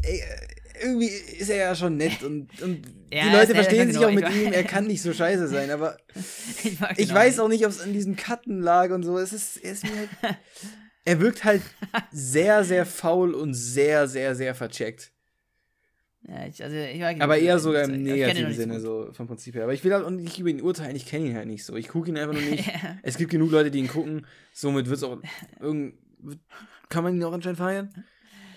ey, irgendwie ist er ja schon nett und, und ja, die Leute verstehen sich auch mit ihm. Er kann nicht so scheiße sein, aber ich, ich weiß auch nicht, ob es an diesen Cutten lag und so. Es ist, er, ist mir halt, er wirkt halt sehr, sehr faul und sehr, sehr, sehr vercheckt. Ja, ich, also, ich war aber eher sogar im negativen Sinne, so vom Prinzip her. Aber ich will halt auch nicht über ihn urteilen, ich kenne ihn halt nicht so. Ich gucke ihn einfach nur nicht. yeah. Es gibt genug Leute, die ihn gucken. Somit wird's auch irgend... Kann man ihn auch anscheinend feiern?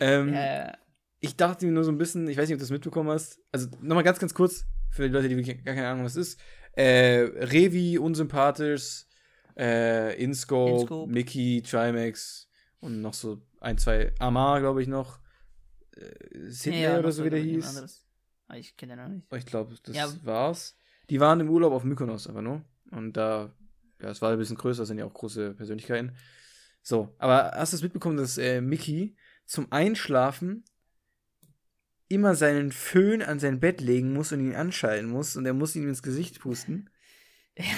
Ähm, yeah. Ich dachte mir nur so ein bisschen, ich weiß nicht, ob du das mitbekommen hast. Also nochmal ganz, ganz kurz, für die Leute, die gar keine Ahnung, was es ist. Äh, Revi, unsympathisch, äh, Inscope, Inscope, Mcky, Trymacs und noch so ein, zwei Amar, glaube ich, noch. Sydney ja, ja, oder so, wie der hieß. Ich kenne den noch nicht. Ich glaube, das ja. war's. Die waren im Urlaub auf Mykonos aber nur. Und da, ja, es war ein bisschen größer, sind ja auch große Persönlichkeiten. So, aber hast du es mitbekommen, dass äh, Mcky zum Einschlafen immer seinen Föhn an sein Bett legen muss und ihn anschalten muss und er muss ihn ins Gesicht pusten?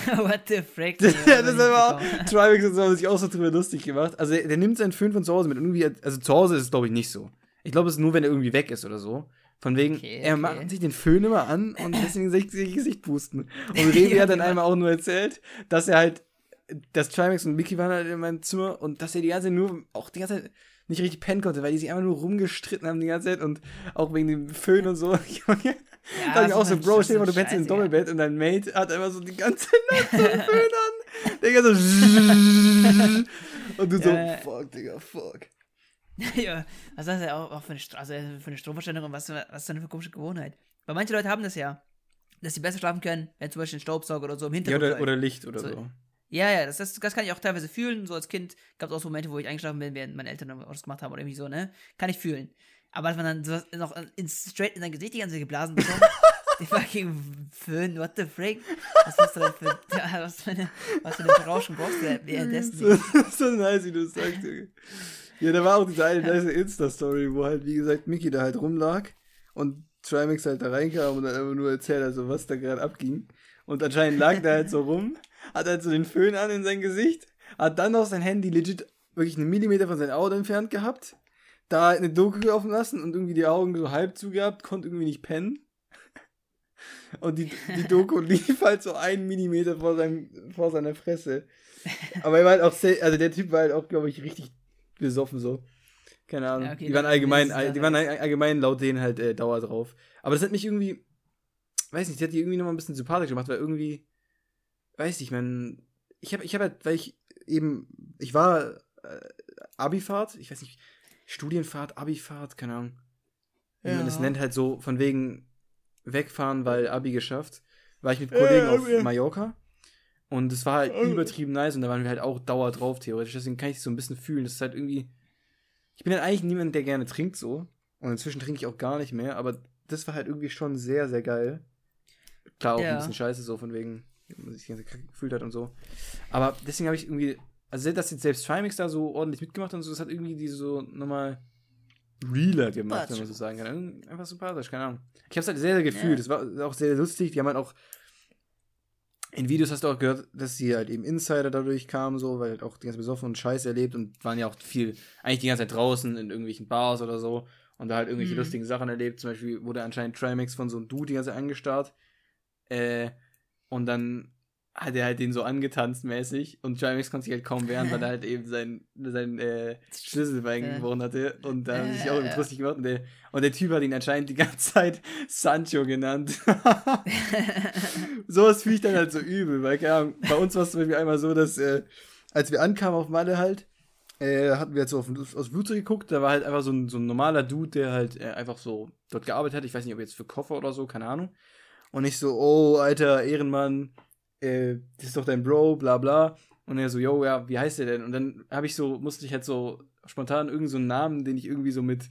What the frick? das das war auch, Trymacs und so haben sich auch so drüber lustig gemacht. Also, der, der nimmt seinen Föhn von zu Hause mit. Und irgendwie, also zu Hause ist es, glaube ich, nicht so. Ich glaube, es ist nur, wenn er irgendwie weg ist oder so. Von wegen, okay, okay. er macht sich den Föhn immer an und lässt ihn in sein Gesicht pusten. Und Revi hat dann einmal auch nur erzählt, dass er halt, dass Trymacs und Mcky waren halt in meinem Zimmer und dass er die ganze Zeit nur, auch die ganze Zeit nicht richtig pennen konnte, weil die sich einfach nur rumgestritten haben die ganze Zeit und auch wegen dem Föhn und so. Ja, da hab ich auch so, Bro, stell dir mal, du bettelst ins Doppelbett und dein Mate hat einfach so die ganze Nacht so einen Föhn an. Digga, so und du ja. so, fuck, Digga, fuck. Ja, was ist das ja auch für eine, Stro- also für eine Stromverschwendung und was, was ist denn für eine komische Gewohnheit? Weil manche Leute haben das ja, dass sie besser schlafen können, wenn zum Beispiel ein Staubsauger oder so im Hintergrund ja, oder, oder Licht oder so. so. Ja, ja, das, das, das kann ich auch teilweise fühlen. So als Kind gab es auch so Momente, wo ich eingeschlafen bin, während meine Eltern was gemacht haben oder irgendwie so, ne? Kann ich fühlen. Aber dass man dann sowas noch ins, straight in sein Gesicht die ganze Zeit geblasen bekommt, die fucking Föhn, what the frick? Was hast du denn für, was für eine, was für eine Berauschung brauchst du denn währenddessen? Das ist so nice, wie du es sagst, Junge. Ja, da war auch diese eine nice Insta-Story, wo halt, wie gesagt, Mcky da halt rumlag und Trymacs halt da reinkam und dann einfach nur erzählt, also was da gerade abging. Und anscheinend lag der halt so rum, hat halt so den Föhn an in sein Gesicht, hat dann noch sein Handy legit wirklich einen Millimeter von seinem Auto entfernt gehabt, da eine Doku offen lassen und irgendwie die Augen so halb zugehabt, konnte irgendwie nicht pennen. Und die, die Doku lief halt so einen Millimeter vor, seinem, vor seiner Fresse. Aber er war halt auch, also der Typ war halt auch, glaube ich, richtig besoffen so. Keine Ahnung. Ja, okay, die waren allgemein, all, die waren allgemein laut denen halt äh, Dauer drauf. Aber das hat mich irgendwie, weiß nicht, das hat die irgendwie nochmal ein bisschen sympathisch gemacht, weil irgendwie, weiß nicht, man, ich habe ich hab halt, weil ich eben, ich war äh, Abifahrt, ich weiß nicht, Studienfahrt, Abifahrt, keine Ahnung. Wie ja. man das nennt, halt so von wegen wegfahren, weil Abi geschafft, war ich mit Kollegen äh, auf äh. Mallorca. Und es war halt übertrieben nice und da waren wir halt auch dauer drauf, theoretisch. Deswegen kann ich es so ein bisschen fühlen. Das ist halt irgendwie. Ich bin halt eigentlich niemand, der gerne trinkt so. Und inzwischen trinke ich auch gar nicht mehr. Aber das war halt irgendwie schon sehr, sehr geil. Klar, auch ja. ein bisschen scheiße so, von wegen, wie man sich die ganze Kacke gefühlt hat und so. Aber deswegen habe ich irgendwie. Also, dass jetzt selbst Trymacs da so ordentlich mitgemacht und so, das hat irgendwie die so nochmal realer gemacht, wenn man so sagen kann. Einfach sympathisch, keine Ahnung. Ich habe es halt sehr, sehr gefühlt. Es ja. war auch sehr, sehr lustig. Die haben halt auch. In Videos hast du auch gehört, dass sie halt eben Insider dadurch kamen, so, weil halt auch die ganze besoffen und Scheiß erlebt und waren ja auch viel, eigentlich die ganze Zeit draußen in irgendwelchen Bars oder so und da halt irgendwelche mhm. lustigen Sachen erlebt. Zum Beispiel wurde anscheinend Trymacs von so einem Dude die ganze Zeit angestarrt äh, und dann hat er halt den so angetanzt mäßig und Trymacs konnte sich halt kaum wehren, weil er halt eben sein, sein äh, Schlüsselbein äh. gebrochen hatte und da äh, haben sich auch irgendwie lustig gemacht und der, und der Typ hat ihn anscheinend die ganze Zeit Sancho genannt. Sowas fühle ich dann halt so übel, weil keine Ahnung, bei uns war es zum Beispiel einmal so, dass äh, als wir ankamen auf Malle halt, äh, hatten wir halt so auf, aufs Flugzeug geguckt, da war halt einfach so ein, so ein normaler Dude, der halt äh, einfach so dort gearbeitet hat, ich weiß nicht, ob jetzt für Koffer oder so, keine Ahnung, und ich so, oh, alter Ehrenmann, Äh, das ist doch dein Bro, bla bla. Und er so, yo, ja, wie heißt der denn? Und dann habe ich so, musste ich halt so spontan irgendeinen so Namen, den ich irgendwie so mit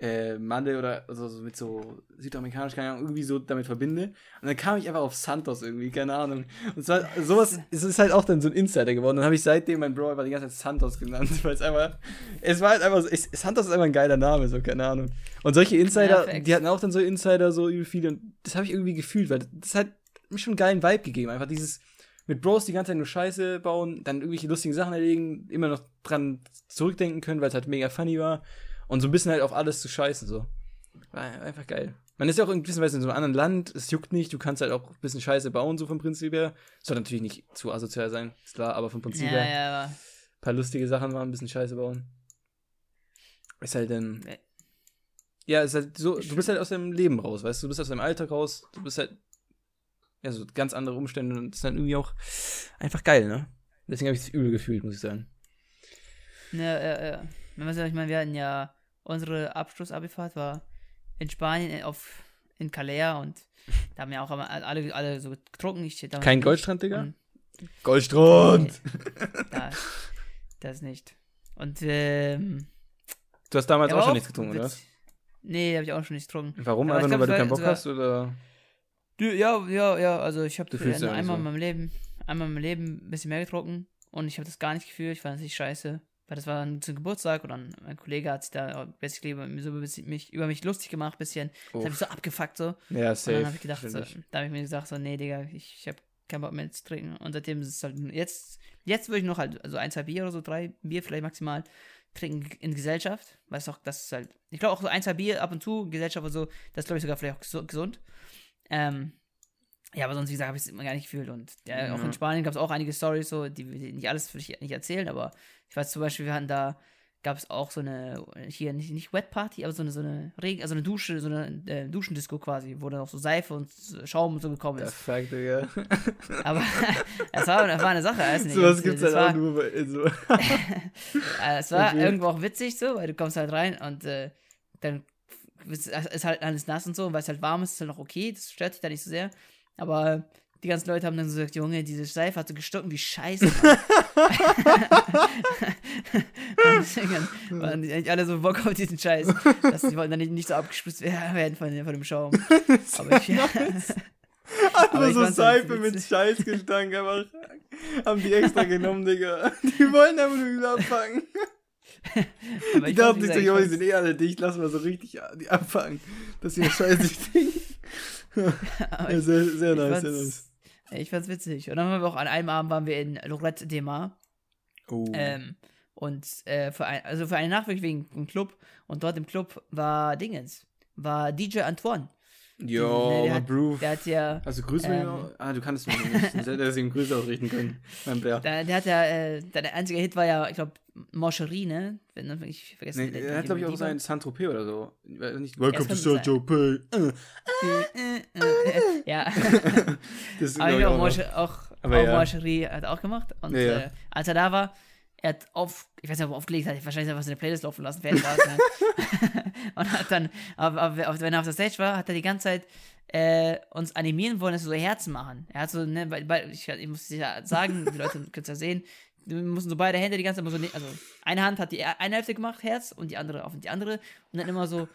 äh, Mandel oder also so mit so südamerikanisch, keine Ahnung, irgendwie so damit verbinde. Und dann kam ich einfach auf Santos irgendwie, keine Ahnung. Und zwar, sowas, es ist halt auch dann so ein Insider geworden. Und dann habe ich seitdem mein Bro einfach die ganze Zeit Santos genannt, weil es einfach, es war halt einfach so, es, Santos ist einfach ein geiler Name, so, keine Ahnung. Und solche Insider, Perfekt. Die hatten auch dann so Insider, so übel viele. Und das habe ich irgendwie gefühlt, weil das halt mich schon einen geilen Vibe gegeben, einfach dieses mit Bros die ganze Zeit nur Scheiße bauen, dann irgendwelche lustigen Sachen erledigen, immer noch dran zurückdenken können, weil es halt mega funny war und so ein bisschen halt auf alles zu scheißen, so. War einfach geil. Man ist ja auch in gewisser Weise in so einem anderen Land, es juckt nicht, du kannst halt auch ein bisschen Scheiße bauen, so vom Prinzip her. Soll natürlich nicht zu asozial sein, ist klar, aber vom Prinzip ja, her ja, ein paar lustige Sachen waren, ein bisschen Scheiße bauen. Ist halt dann ja, ist halt so, du bist halt aus deinem Leben raus, weißt du, du bist aus deinem Alltag raus, du bist halt ja, so ganz andere Umstände und das ist dann irgendwie auch einfach geil, ne? Deswegen habe ich es übel gefühlt, muss ich sagen. Ja, ja, ja. Ich meine, wir hatten ja, unsere Abschluss-Abifahrt war in Spanien, auf, in Calais und da haben ja auch alle, alle so getrunken. Ich, Kein Goldstrand, Digga? Goldstrand! Nee, da, das nicht. Und, ähm... Du hast damals auch schon auch nichts getrunken, mit, oder was? Nee, habe ich auch schon nichts getrunken. Warum? Aber einfach nur, weil du keinen Bock sogar, hast, oder... Ja, ja, ja, also ich habe äh, ja einmal so. in meinem Leben, einmal in meinem Leben ein bisschen mehr getrunken und ich habe das gar nicht gefühlt, ich fand das nicht scheiße, weil das war dann zum Geburtstag und dann mein Kollege hat sich da basically über, so mich, über mich lustig gemacht ein bisschen, das hat mich so abgefuckt so. Ja, safe. Und dann habe ich gedacht, so, da habe ich mir gesagt so, nee, Digga, ich, ich habe keinen Bock mehr zu trinken und seitdem ist es halt, jetzt, jetzt würde ich noch halt, also ein, zwei Bier oder so, drei Bier vielleicht maximal trinken in Gesellschaft, weißt du auch, das ist halt, ich glaube auch so ein, zwei Bier ab und zu, Gesellschaft und so, das glaube ich sogar vielleicht auch gesund. Ähm, ja, aber sonst, wie gesagt, habe ich es immer gar nicht gefühlt und ja, mhm. auch in Spanien gab es auch einige Storys so, die, die nicht alles will ich nicht erzählen, aber ich weiß zum Beispiel, wir hatten da, gab es auch so eine, hier nicht, nicht Wet Party, aber so eine, so eine Regen, also eine Dusche, so eine äh, Duschendisco quasi, wo dann auch so Seife und Schaum und so gekommen ist. Perfekt, Digga. Aber es war, war eine Sache, weiß nicht. So was gibt's halt auch nur bei, so. Es war okay. Irgendwo auch witzig so, weil du kommst halt rein und äh, dann ist halt alles nass und so, und weil es halt warm ist, ist halt noch okay, das stört dich da nicht so sehr, aber die ganzen Leute haben dann so gesagt, Junge, diese Seife hat so gestunken, wie scheiße. Und waren eigentlich alle so Bock auf diesen Scheiß, dass die wollten dann nicht, nicht so abgespritzt werden von, von dem Schaum. Aber ich, ja. Einfach so Seife mit Scheißgestank, aber haben die extra genommen, Digga. Die wollen einfach nur wieder abfangen. Ich dachte nicht so, jo, die sind eh alle dicht, lass mal so richtig die abfangen, dass sie scheiße Ding. Ja, sehr, sehr nice, sehr nice. Ich fand's witzig. Und dann waren wir auch an einem Abend waren wir in Lloret de Mar. Oh. Ähm, und äh, für, ein, also für eine Nacht wegen dem Club. Und dort im Club war Dingens, war D J Antoine. Jo, Marc Brüff. Der hat ja. Also Grüße ähm, auch? Ah, du kannst mich nicht. Deswegen Grüße ausrichten können. Mein Blair. Der, der hat ja, äh, der einzige Hit war ja, ich glaube, Moscherie, ne? Wenn ich vergesse. Nee, der hat, glaube ich, auch sein Saint-Tropez oder so. Nicht, Welcome to Saint-Tropez. Ja. Das ist, aber ich auch, auch, auch, auch, auch ja. Moscherie hat auch gemacht. Und ja, ja. Äh, als er da war, er hat auf, ich weiß nicht, ob er aufgelegt hat, wahrscheinlich einfach seine Playlist laufen lassen, fertig war es, ne? Und hat dann, auf, auf, auf, wenn er auf der Stage war, hat er die ganze Zeit äh, uns animieren wollen, dass wir so Herzen machen. Er hat so, ne, bei, bei, ich, ich muss es ja sagen, die Leute können es ja sehen, wir mussten so beide Hände die ganze Zeit immer so, also eine Hand hat die eine Hälfte gemacht, Herz, und die andere auf die andere, und dann immer so,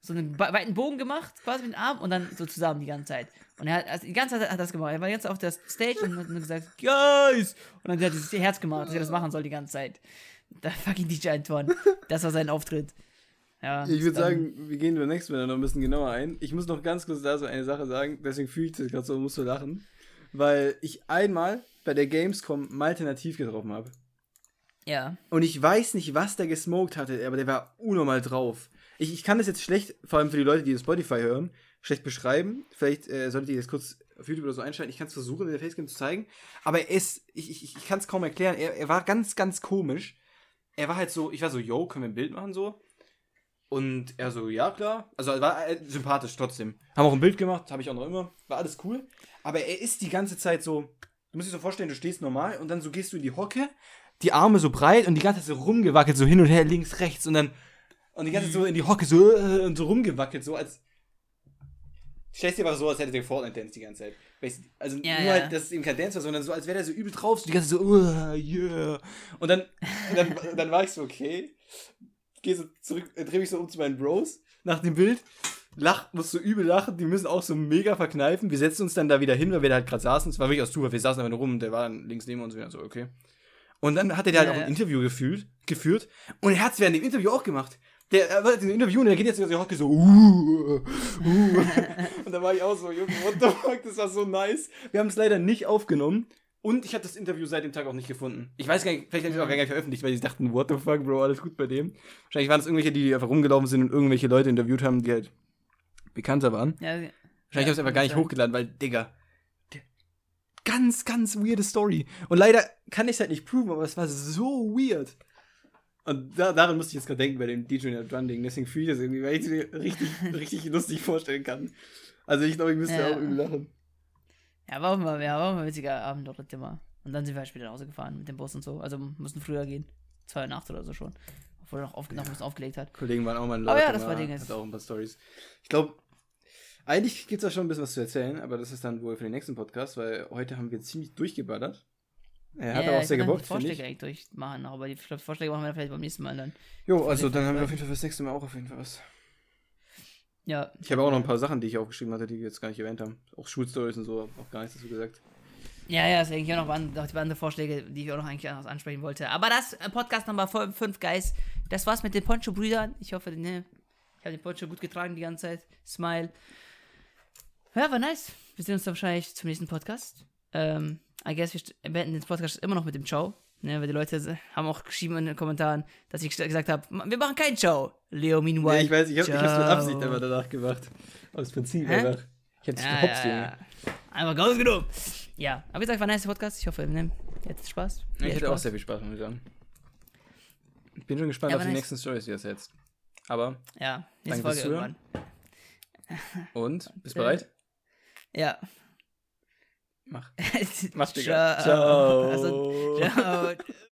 so einen weiten Bogen gemacht, quasi mit dem Arm, und dann so zusammen die ganze Zeit. Und er hat, also die ganze Zeit hat das gemacht. Er war die ganze Zeit auf der Stage und hat nur gesagt, guys! Und dann hat er dieses Herz gemacht, dass er das machen soll die ganze Zeit. Der fucking D J Antoine. Das war sein Auftritt. Ja, ich würde sagen, wir gehen beim nächsten Mal noch ein bisschen genauer ein. Ich muss noch ganz kurz da so eine Sache sagen, deswegen fühle ich das gerade so, musst du lachen. Weil ich einmal bei der Gamescom Malte Nativ getroffen habe. Ja. Und ich weiß nicht, was der gesmoked hatte, aber der war unnormal drauf. Ich, ich kann das jetzt schlecht, vor allem für die Leute, die das Spotify hören, schlecht beschreiben. Vielleicht äh, solltet ihr das kurz auf YouTube oder so einschalten. Ich kann es versuchen, in der Facecam zu zeigen. Aber er ist, ich, ich, ich kann es kaum erklären. Er, er war ganz, ganz komisch. Er war halt so, ich war so, yo, können wir ein Bild machen so? Und er so, ja, klar. Also er war äh, sympathisch trotzdem. Haben auch ein Bild gemacht, habe ich auch noch immer. War alles cool. Aber er ist die ganze Zeit so, du musst dir so vorstellen, du stehst normal und dann so gehst du in die Hocke, die Arme so breit und die ganze Zeit so rumgewackelt, so hin und her, links, rechts und dann und die ganze Zeit so in die Hocke so, und so rumgewackelt, so als. Stellst dir aber so, als hätte der Fortnite-Dance die ganze Zeit. Also yeah, nur halt, dass es eben kein Dance war, sondern so, als wäre der so übel drauf, so die ganze Zeit so, uh, yeah. Und dann, dann, dann war ich so, okay. Geh so zurück, dreh mich so um zu meinen Bros nach dem Bild. Lach, musst so übel lachen, die müssen auch so mega verkneifen. Wir setzen uns dann da wieder hin, weil wir da halt gerade saßen. Es war wirklich aus Zufall, wir saßen einfach rum und der war dann links neben uns und wir so, okay. Und dann hat er halt yeah, auch ein Interview geführt, geführt und er hat es während dem Interview auch gemacht. Der war jetzt in einem Interview und der geht jetzt in die Hocke so, uh, uh. Und da war ich auch so, Junge, what the fuck, das war so nice. Wir haben es leider nicht aufgenommen und ich habe das Interview seit dem Tag auch nicht gefunden. Ich weiß gar nicht, vielleicht habe ich es auch gar nicht veröffentlicht, weil die dachten, what the fuck, Bro, alles gut bei dem. Wahrscheinlich waren es irgendwelche, die einfach rumgelaufen sind und irgendwelche Leute interviewt haben, die halt bekannter waren. Ja, wahrscheinlich ja, habe ich es einfach gar nicht hochgeladen, weil, Digga, ganz, ganz weirde Story. Und leider kann ich es halt nicht proven, aber es war so weird. Und da, daran musste ich jetzt gerade denken, bei dem D J Antoine-Ding. Deswegen fühle ich das irgendwie, weil ich es mir richtig, richtig lustig vorstellen kann. Also ich glaube, ich müsste ja, auch übel lachen. Ja, war auch mal, ja, war auch mal ein witziger Abend dort, das Thema. Und dann sind wir halt später nach Hause gefahren mit dem Bus und so. Also mussten früher gehen. Zwei Uhr nachts oder so schon. Obwohl er noch aufge- ja. noch was aufgelegt hat. Kollegen waren auch mal in Lloret de Mar. Oh ja, das war Ding jetzt. Hat auch ein paar Storys. Ich glaube, eigentlich gibt es da schon ein bisschen was zu erzählen, aber das ist dann wohl für den nächsten Podcast, weil heute haben wir ziemlich durchgeballert. Er hat ja, aber auch sehr gebockt, finde ich. Vorschläge durchmachen, aber die Vorschläge machen wir dann vielleicht beim nächsten Mal dann. Jo, also dann haben wir auf jeden Fall fürs nächste Mal auch auf jeden Fall was. Ja. Ich habe auch noch ein paar Sachen, die ich aufgeschrieben hatte, die wir jetzt gar nicht erwähnt haben. Auch Schulstories und so, auch gar nichts dazu gesagt. Ja, ja, deswegen hier noch die andere Vorschläge, die ich auch noch eigentlich ansprechen wollte. Aber das Podcast Nummer fünf, Guys, das war's mit den Poncho-Brüdern. Ich hoffe, ne, ich habe den Poncho gut getragen die ganze Zeit. Smile. Ja, war nice. Wir sehen uns dann wahrscheinlich zum nächsten Podcast. Ähm, I guess, wir beenden den Podcast immer noch mit dem Ciao, ne, weil die Leute haben auch geschrieben in den Kommentaren, dass ich gesagt habe, wir machen kein Ciao, Leo, meanwhile. Nee, ich weiß, ich hab's mit Absicht einfach danach gemacht, aus Prinzip Hä? einfach. Ich hab's ja, gehopst, ja, ja. Einfach ganz genug. Ja, aber wie gesagt, war ein nice Podcast, ich hoffe, ne, ihr hattet Spaß. Ja, ich hatte Spaß. Auch sehr viel Spaß, muss ich sagen. Ich bin schon gespannt ja, auf nice. die nächsten Stories, die ihr setzt. Aber, ja, nächste Folge irgendwann. Und, bist du bereit? Ja. Mach. Mach, Digga. Ciao. Ciao. Also, ciao.